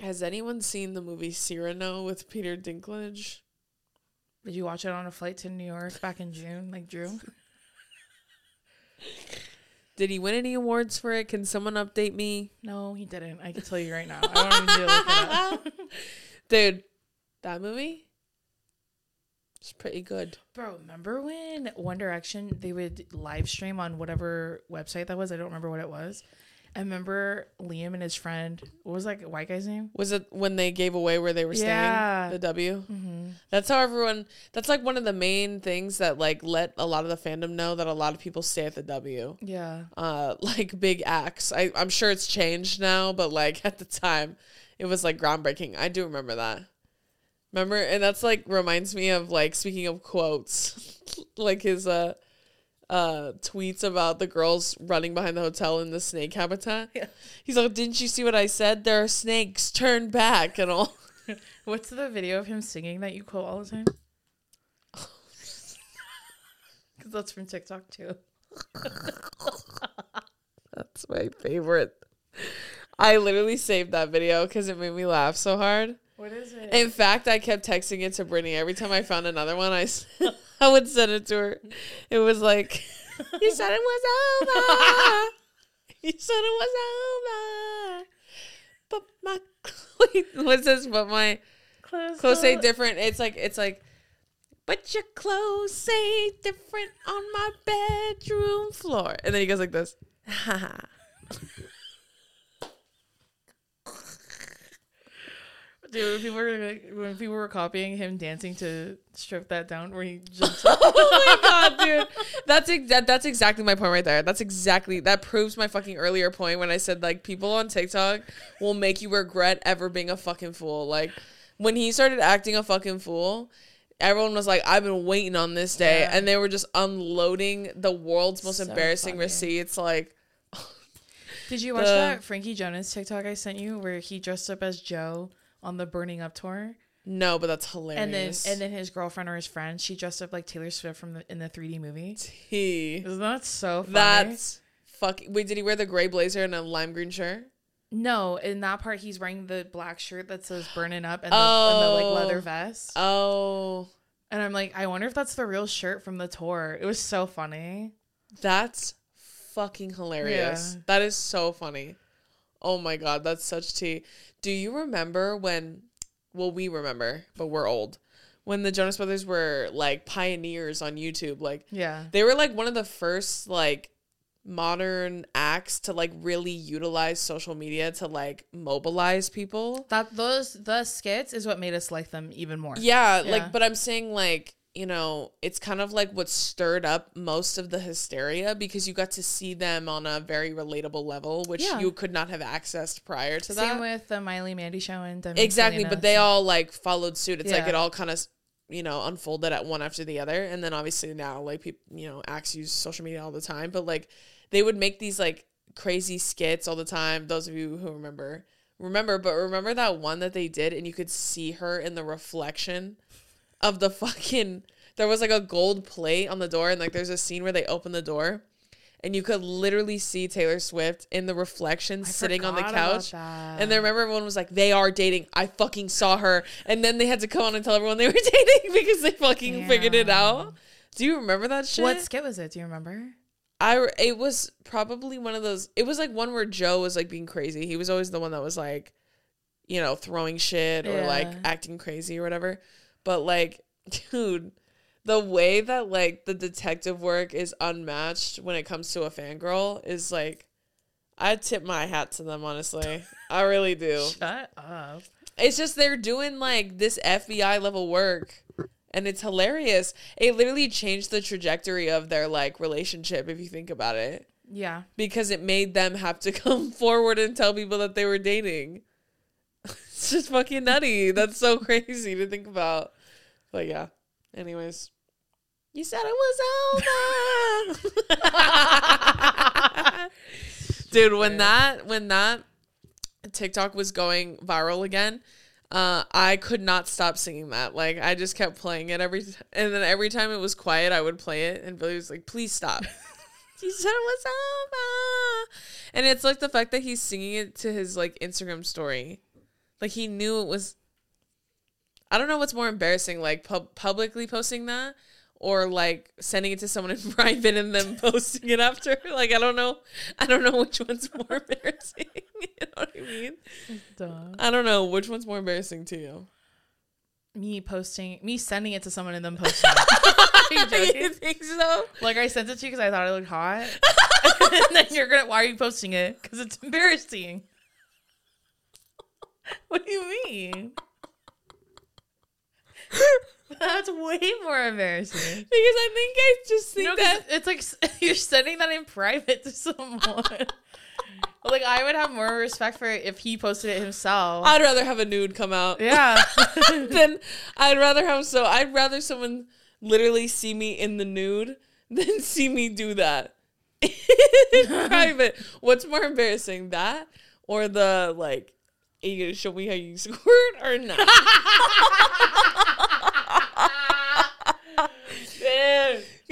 Has anyone seen the movie Cyrano with Peter Dinklage? Did you watch it on a flight to New York back in June, like Drew? Did he win any awards for it? Can someone update me? No, he didn't. I can tell you right now. I don't even deal with that. Dude, that movie? It's pretty good. Bro, remember when One Direction, they would live stream on whatever website that was? I don't remember what it was. I remember Liam and his friend. What was that white guy's name? Was it when they gave away where they were staying? The W? Mm-hmm. That's how everyone... That's like one of the main things that like let a lot of the fandom know that a lot of people stay at the W. Yeah. Like big acts. I'm sure it's changed now, but like at the time, it was like groundbreaking. I do remember that. Remember, and that's like reminds me of like speaking of quotes, like his tweets about the girls running behind the hotel in the snake habitat. Yeah. He's like, "Didn't you see what I said? There are snakes. Turn back and all." What's the video of him singing that you quote all the time? Because that's from TikTok too. That's my favorite. I literally saved that video because it made me laugh so hard. What is it? In fact, I kept texting it to Brittany. Every time I found another one, I would send it to her. It was like, you said it was over. You said it was over. But my, what's this? But my clothes ain't different. It's like, but your clothes ain't different on my bedroom floor. And then he goes like this. Ha Dude, when people were copying him dancing to Strip That Down, where he jumps up. Oh my God, dude. That's exactly my point right there. That proves my fucking earlier point when I said, like, people on TikTok will make you regret ever being a fucking fool. Like, when he started acting a fucking fool, everyone was like, I've been waiting on this day. Yeah. And they were just unloading the world's most embarrassing receipts. Like, did you watch that Frankie Jonas TikTok I sent you where he dressed up as Joe on the Burning Up tour? No, but that's hilarious. And then his girlfriend or his friend, she dressed up like Taylor Swift in the 3D movie. Isn't that so funny? That's fucking... Wait, did he wear the gray blazer and a lime green shirt? No, in that part, he's wearing the black shirt that says Burning Up and the leather vest. Oh. And I'm like, I wonder if that's the real shirt from the tour. It was so funny. That's fucking hilarious. Yeah. That is so funny. Oh my God, that's such tea. Do you remember we remember, but we're old, when the Jonas Brothers were like pioneers on YouTube? Like, yeah, they were like one of the first like modern acts to like really utilize social media to like mobilize people. The skits is what made us like them even more. Yeah, yeah. Like, but I'm saying like, you know, it's kind of like what stirred up most of the hysteria because you got to see them on a very relatable level, which you could not have accessed prior to that. Same with the Miley Mandy show and Demi Exactly, Selena, but they all like followed suit. It's like it all kind of, you know, unfolded at one after the other. And then obviously now like people, you know, acts use social media all the time, but like they would make these like crazy skits all the time. Those of you who remember that one that they did and you could see her in the reflection of the fucking, there was like a gold plate on the door and like there's a scene where they open the door and you could literally see Taylor Swift in the reflection sitting on the couch. And then remember everyone was like, they are dating. I fucking saw her. And then they had to come on and tell everyone they were dating because they fucking figured it out. Do you remember that shit? What skit was it? Do you remember? It was probably one of those, it was like one where Joe was like being crazy. He was always the one that was like, you know, throwing shit or like acting crazy or whatever. But, like, dude, the way that, like, the detective work is unmatched when it comes to a fangirl is, like, I tip my hat to them, honestly. I really do. Shut up. It's just they're doing, like, this FBI-level work, and it's hilarious. It literally changed the trajectory of their, like, relationship, if you think about it. Yeah. Because it made them have to come forward and tell people that they were dating. It's just fucking nutty. That's so crazy to think about. But yeah. Anyways. You said it was over. Dude, when that TikTok was going viral again, I could not stop singing that. Like, I just kept playing it and then every time it was quiet, I would play it and Billy was like, please stop. He said it was over. And it's like the fact that he's singing it to his like Instagram story. Like, he knew it was... I don't know what's more embarrassing, like, publicly posting that or, like, sending it to someone in private and then posting it after. Like, I don't know which one's more embarrassing. You know what I mean? Duh. I don't know. Which one's more embarrassing to you? Me sending it to someone and then posting it. You think so? Like, I sent it to you because I thought it looked hot. And then you're going to... Why are you posting it? Because it's embarrassing. What do you mean? That's way more embarrassing. Because I think I just think that it's like you're sending that in private to someone. Like, I would have more respect for it if he posted it himself. I'd rather have a nude come out. Yeah. Then I'd rather someone literally see me in the nude than see me do that in private. What's more embarrassing, that or the like? Are you going to show me how you squirt or not?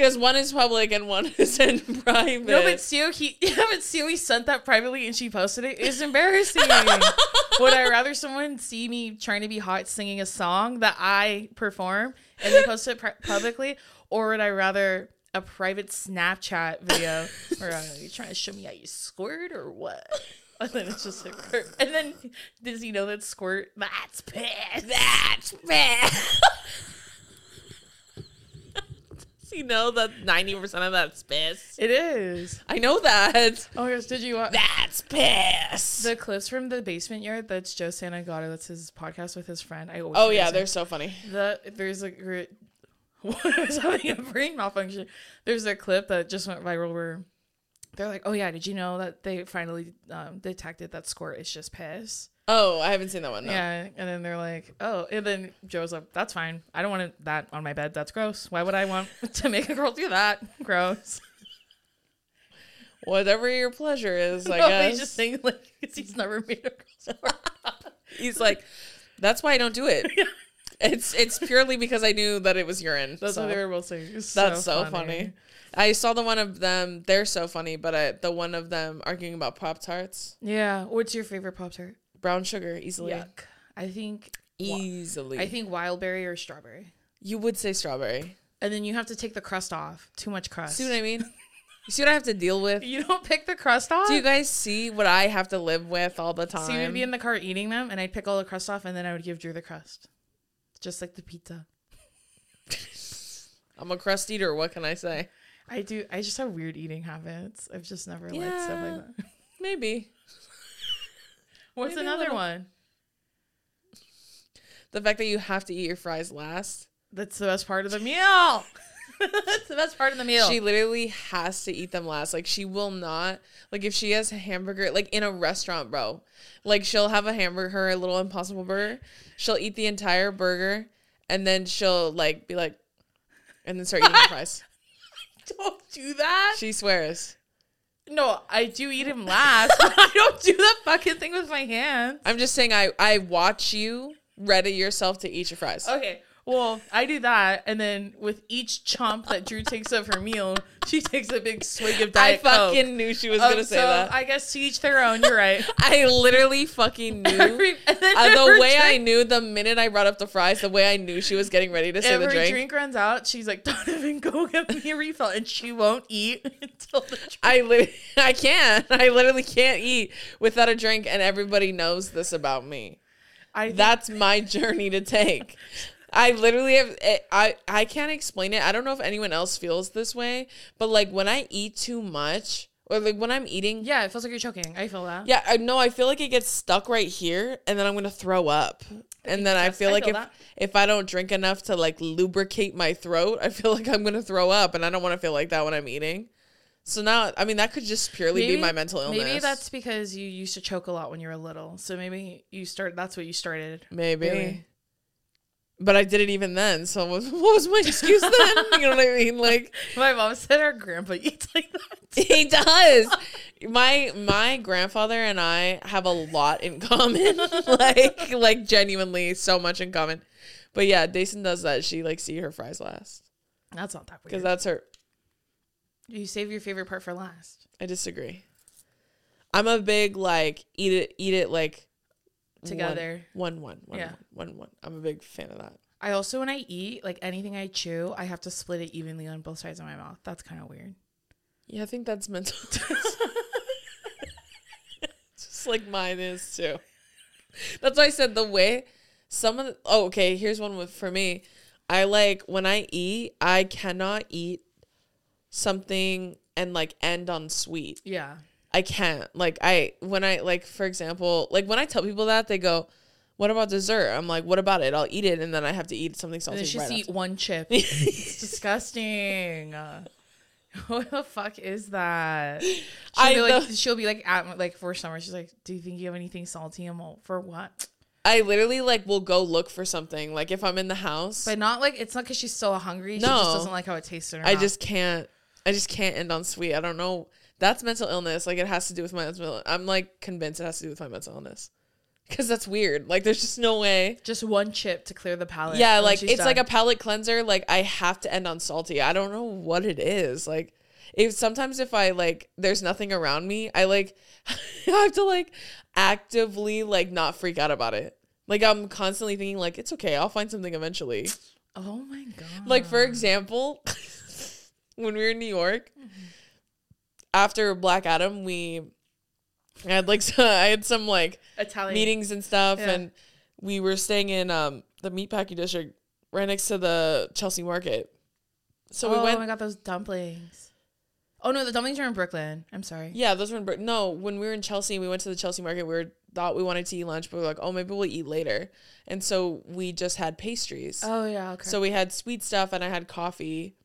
Because one is public and one is in private. No, but Steely sent that privately and she posted it. It's embarrassing. Would I rather someone see me trying to be hot singing a song that I perform and they post it publicly? Or would I rather a private Snapchat video where you're trying to show me how you squirt or what? And then it's just like, and then does he know that squirt? That's piss. That's piss. You know that 90% of that's piss. It is. I know that. Oh yes, did you watch? That's piss. The clips from the basement yard. That's Joe Santagato. That's his podcast with his friend. They're so funny. I was having a brain malfunction. There's a clip that just went viral where they're like, "Oh yeah, did you know that they finally detected that squirt is just piss?" Oh, I haven't seen that one. No. Yeah, and then they're like, oh, and then Joe's like, that's fine. I don't want that on my bed. That's gross. Why would I want to make a girl do that? Gross. Whatever your pleasure is, I guess. He's just saying, like, he's never made a girl. He's like, that's why I don't do it. Yeah. It's purely because I knew that it was urine. That's what they were both saying. That's so funny. I saw the one of them. They're so funny, but the one of them arguing about Pop-Tarts. Yeah. What's your favorite Pop-Tart? Brown sugar, easily. Yuck. I think wild berry or strawberry. You would say strawberry. And then you have to take the crust off. Too much crust. See what I mean? You see what I have to deal with? You don't pick the crust off? Do you guys see what I have to live with all the time? So you'd be in the car eating them, and I'd pick all the crust off, and then I would give Drew the crust. Just like the pizza. I'm a crust eater. What can I say? I do. I just have weird eating habits. I've just never liked stuff like that. Maybe. What's another one? The fact that you have to eat your fries last. That's the best part of the meal. That's the best part of the meal. She literally has to eat them last. Like, she will not. Like, if she has a hamburger, like, in a restaurant, bro. Like, she'll have a hamburger, her Little Impossible burger. She'll eat the entire burger. And then she'll, like, be like, and then start eating her fries. Don't do that. She swears. No, I do eat him last. I don't do the fucking thing with my hands. I'm just saying I watch you ready yourself to eat your fries. Okay, well, I do that. And then with each chomp that Drew takes of her meal, she takes a big swig of Diet Coke. I fucking knew she was going to say that. I guess to each their own. You're right. I literally fucking knew. I knew the minute I brought up the fries, the way I knew she was getting ready to say the drink. If her drink runs out, she's like, Donovan, go get me a refill. And she won't eat until the drink. I literally can't eat without a drink. And everybody knows this about me. That's my journey to take. I literally have, I can't explain it. I don't know if anyone else feels this way, but like when I eat too much or like when I'm eating. Yeah, it feels like you're choking. I feel that. Yeah, I feel like it gets stuck right here and then I'm going to throw up. And then I feel like if I don't drink enough to like lubricate my throat, I feel like I'm going to throw up and I don't want to feel like that when I'm eating. So now, I mean, that could just purely be my mental illness. Maybe that's because you used to choke a lot when you were little. So maybe that's what you started. Maybe. Really. But I did it even then, so what was my excuse then? You know what I mean? Like, my mom said our grandpa eats like that. He does. My grandfather and I have a lot in common. like genuinely so much in common. But yeah, Dayson does that. She likes to eat her fries last. That's not that weird. Because that's her. You save your favorite part for last. I disagree. I'm a big like eat it like together. One. I'm a big fan of that. I also, when I eat, like anything I chew, I have to split it evenly on both sides of my mouth. That's kind of weird. Yeah, I think that's mental. Just like mine is too. That's why I said the way some of the, here's one for me. I like when I eat, I cannot eat something and like end on sweet. Yeah. I can't. Like, for example, when I tell people that, they go, what about dessert? I'm like, what about it? I'll eat it, and then I have to eat something salty. And then just eat one chip. It's disgusting. What the fuck is that? She'll be like, for summer, she's like, do you think you have anything salty? I'm all, for what? I literally, like, will go look for something, like, if I'm in the house. But not, like, it's not because she's so hungry. No. She just doesn't like how it tastes in her mouth. I just can't end on sweet. I don't know. That's mental illness. Like, it has to do with my mental illness. I'm, like, convinced it has to do with my mental illness. Because that's weird. Like, there's just no way. Just one chip to clear the palate. Yeah, like, it's done. Like a palate cleanser. Like, I have to end on salty. I don't know what it is. Like, if sometimes if I, like, there's nothing around me, I, like, I have to, like, actively, like, not freak out about it. Like, I'm constantly thinking, like, it's okay. I'll find something eventually. Oh, my God. Like, for example, when we were in New York, after Black Adam, I had some like Italian meetings and stuff, yeah. And we were staying in the Meatpacking District right next to the Chelsea Market. So we went. Oh my God, those dumplings! Oh no, the dumplings are in Brooklyn. I'm sorry. Yeah, those were in Brooklyn. No, when we were in Chelsea, we went to the Chelsea Market. We thought we wanted to eat lunch, but we were like, oh, maybe we'll eat later. And so we just had pastries. Oh yeah. Okay. So we had sweet stuff, and I had coffee,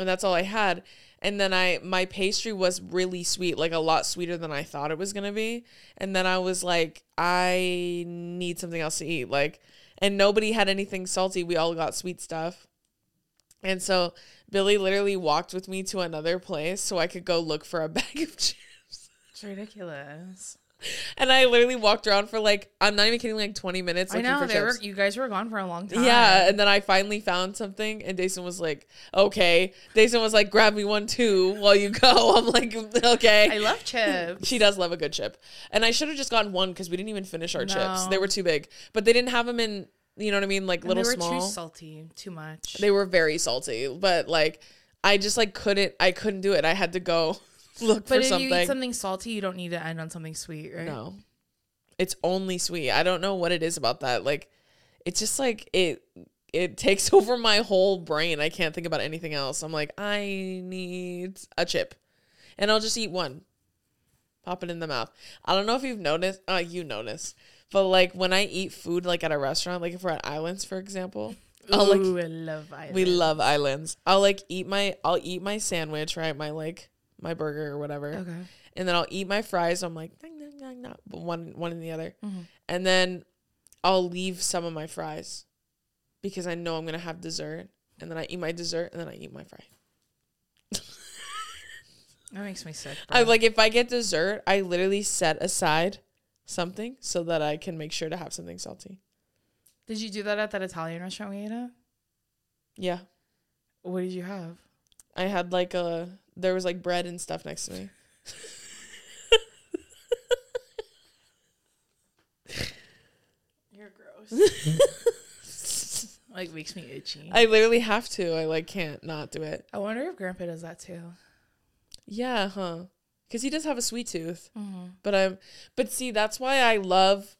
and that's all I had. And then my pastry was really sweet, like a lot sweeter than I thought it was going to be. And then I was like, I need something else to eat. Like, and nobody had anything salty. We all got sweet stuff. And so Billy literally walked with me to another place so I could go look for a bag of chips. It's ridiculous. And I literally walked around for like, I'm not even kidding, like 20 minutes. I know, you guys were gone for a long time. Yeah, and then I finally found something, and Dayson was like, okay. Dayson was like, grab me one too while you go. I'm like, okay. I love chips. She does love a good chip. And I should have just gotten one because we didn't even finish our chips. They were too big. But they didn't have them in, you know what I mean, like little small. They were too salty, too much. They were very salty, but like, I just like couldn't do it. I had to go. Look for something. But if you eat something salty, you don't need to end on something sweet, right? No. It's only sweet. I don't know what it is about that. Like, it's just like it takes over my whole brain. I can't think about anything else. I'm like, I need a chip. And I'll just eat one. Pop it in the mouth. I don't know if you've noticed. You notice. But, like, when I eat food, like, at a restaurant, like if we're at Islands, for example. Ooh, I love Islands. We love Islands. I'll eat my sandwich, right? My burger or whatever. Okay. And then I'll eat my fries. I'm like, dang, dang, dang, dang, one and the other. Mm-hmm. And then I'll leave some of my fries because I know I'm going to have dessert. And then I eat my dessert, and then I eat my fry. That makes me sick. Bro. I'm like, if I get dessert, I literally set aside something so that I can make sure to have something salty. Did you do that at that Italian restaurant we ate at? Yeah. What did you have? I had like there was like bread and stuff next to me. You're gross. Like makes me itchy. I literally have to. I like can't not do it. I wonder if Grandpa does that too. Yeah, huh? Because he does have a sweet tooth. Mm-hmm. But see, that's why I love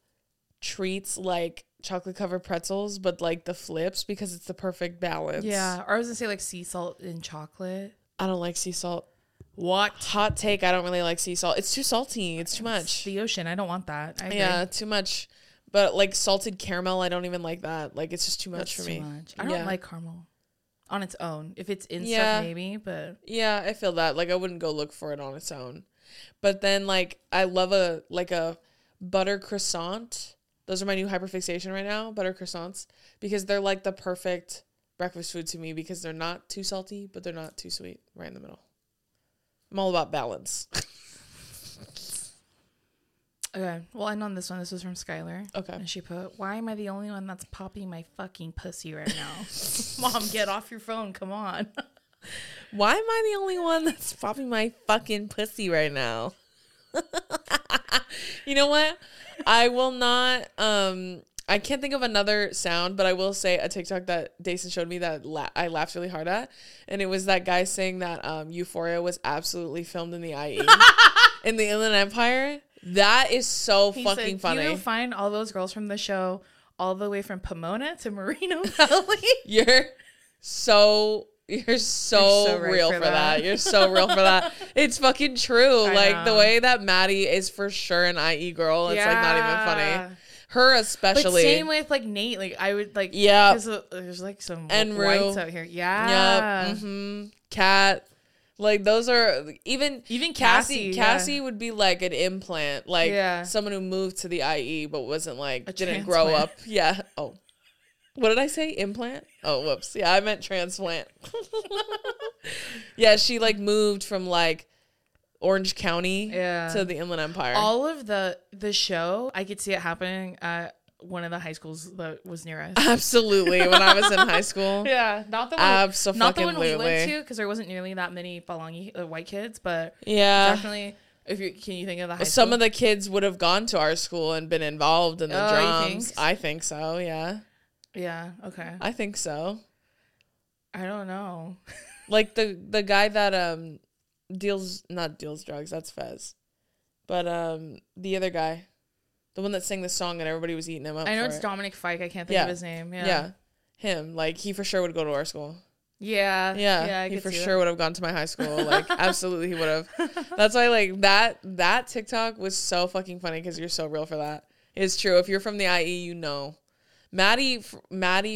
treats like chocolate covered pretzels, but like the flips because it's the perfect balance. Yeah, or I was gonna say like sea salt and chocolate. I don't like sea salt. What? Hot take, I don't really like sea salt. It's too salty. It's too much. It's the ocean. I don't want that. Yeah, too much. But like salted caramel, I don't even like that. Like it's just too much for me. I don't like caramel on its own. If it's in stuff, maybe, but. Yeah, I feel that. Like I wouldn't go look for it on its own. But then like I love a butter croissant. Those are my new hyperfixation right now, butter croissants, because they're like the perfect breakfast food to me because they're not too salty, but they're not too sweet. Right in the middle. I'm all about balance. Okay, we'll end on this one. This was from Skylar. Okay. And she put, why am I the only one that's popping my fucking pussy right now? Mom, get off your phone. Come on. Why am I the only one that's popping my fucking pussy right now? You know what? I will not... I can't think of another sound, but I will say a TikTok that Dayson showed me that I laughed really hard at. And it was that guy saying that Euphoria was absolutely filmed in the IE, in the Inland Empire. That is so fucking funny. You will find all those girls from the show all the way from Pomona to Moreno Valley. You're so real for that. You're so real for that. It's fucking true. I know. The way that Maddie is for sure an IE girl, it's like not even funny. Her especially. But same with like Nate. Like I would like. Yeah. There's like some whites out here. Yeah. Yep. Mm-hmm. Kat. Like those are even Cassie. Cassie would be like an implant. Like someone who moved to the IE but wasn't like didn't grow up. Yeah. Oh. What did I say? Implant? Oh, whoops. Yeah, I meant transplant. Yeah, she like moved from like Orange County to the Inland Empire. All of the show, I could see it happening at one of the high schools that was near us. Absolutely. When I was in high school. Yeah. Not the one we lived to, because there wasn't nearly that many Balangi white kids, but definitely... Can you think of the high school? Some of the kids would have gone to our school and been involved in the drums. I think so, yeah. Yeah, okay. I think so. I don't know. Like the guy that deals drugs, that's Fez. But the other guy, the one that sang the song and everybody was eating him up. I know it's Dominic Fike, I can't think of his name. Yeah. Yeah. Him. Like he for sure would go to our school. Yeah. Yeah. He for sure would have gone to my high school. Like, absolutely, he would have. That's why, like, that TikTok was so fucking funny because you're so real for that. It's true. If you're from the IE, you know. Maddie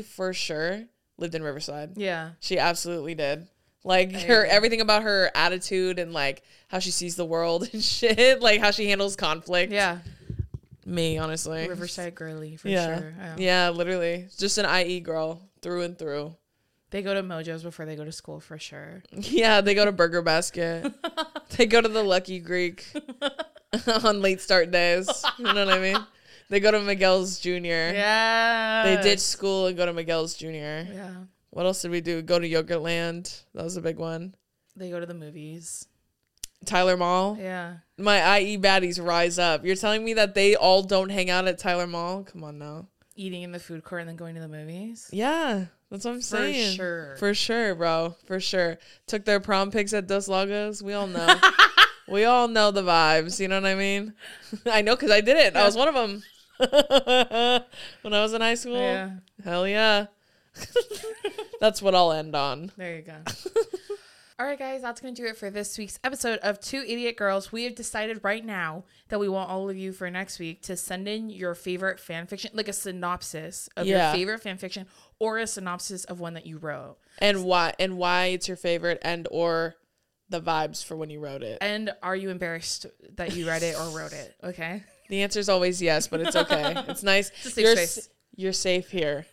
for sure lived in Riverside. Yeah. She absolutely did. Like, everything about her attitude and, like, how she sees the world and shit. Like, how she handles conflict. Yeah. Me, honestly. Riverside girly, for sure. Oh. Yeah, literally. Just an IE girl through and through. They go to Mojo's before they go to school, for sure. Yeah, they go to Burger Basket. They go to the Lucky Greek on late start days. You know what I mean? They go to Miguel's Junior. Yeah. They ditch school and go to Miguel's Junior. Yeah. What else did we do? Go to Yogurtland. That was a big one. They go to the movies. Tyler Mall. Yeah. My IE baddies rise up. You're telling me that they all don't hang out at Tyler Mall? Come on now. Eating in the food court and then going to the movies? Yeah. That's what I'm saying. For sure. For sure, bro. For sure. Took their prom pics at Dos Lagos. We all know. We all know the vibes. You know what I mean? I know because I did it. Yeah. I was one of them. When I was in high school. Yeah. Hell yeah. That's what I'll end on. There you go. All right, guys. That's going to do it for this week's episode of Two Idiot Girls. We have decided right now that we want all of you for next week to send in your favorite fan fiction, like a synopsis of your favorite fan fiction or a synopsis of one that you wrote. And why it's your favorite and or the vibes for when you wrote it. And are you embarrassed that you read it or wrote it? Okay. The answer is always yes, but it's okay. It's nice. It's a safe space. You're safe here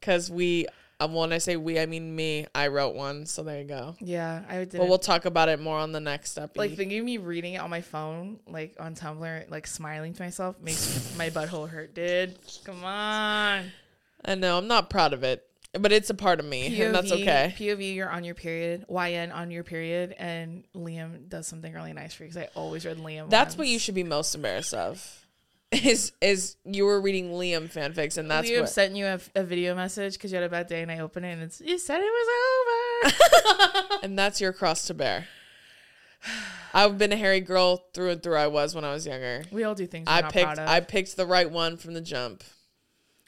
because we... when I say we, I mean me. I wrote one, so there you go. Yeah, I did. But we'll talk about it more on the next step. Like thinking of me reading it on my phone, like on Tumblr, like smiling to myself makes my butthole hurt, dude. Come on. I know. I'm not proud of it, but it's a part of me, POV, and that's okay. POV, you're on your period. YN, on your period, and Liam does something really nice for you because I always read Liam. That's what you should be most embarrassed of. Is you were reading Liam fanfics and that's Liam what sent you a video message because you had a bad day and I open it and it's you said it was over. And that's your cross to bear. I've been a hairy girl through and through. I was when I was younger. We all do things we're not proud of. I picked the right one from the jump.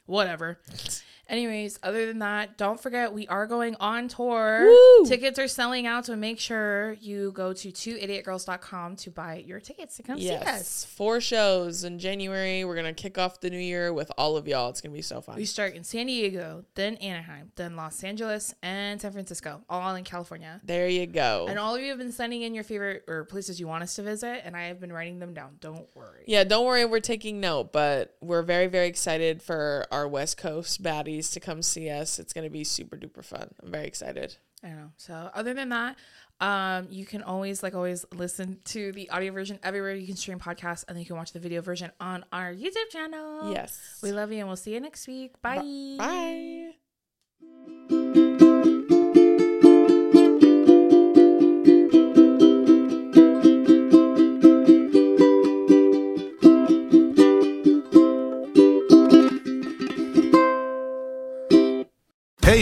Whatever. Anyways, other than that, don't forget we are going on tour. Woo! Tickets are selling out, so make sure you go to twoidiotgirls.com to buy your tickets to come see us. 4 shows in January. We're going to kick off the new year with all of y'all. It's going to be so fun. We start in San Diego, then Anaheim, then Los Angeles, and San Francisco, all in California. There you go. And all of you have been sending in your favorite or places you want us to visit, and I have been writing them down. Don't worry. Yeah, don't worry. We're taking note, but we're very, very excited for our West Coast baddies to come see us. It's going to be super duper fun. I'm very excited. I know. So other than that, you can always listen to the audio version everywhere. You can stream podcasts and then you can watch the video version on our YouTube channel. Yes. We love you and we'll see you next week. Bye. Bye. Hey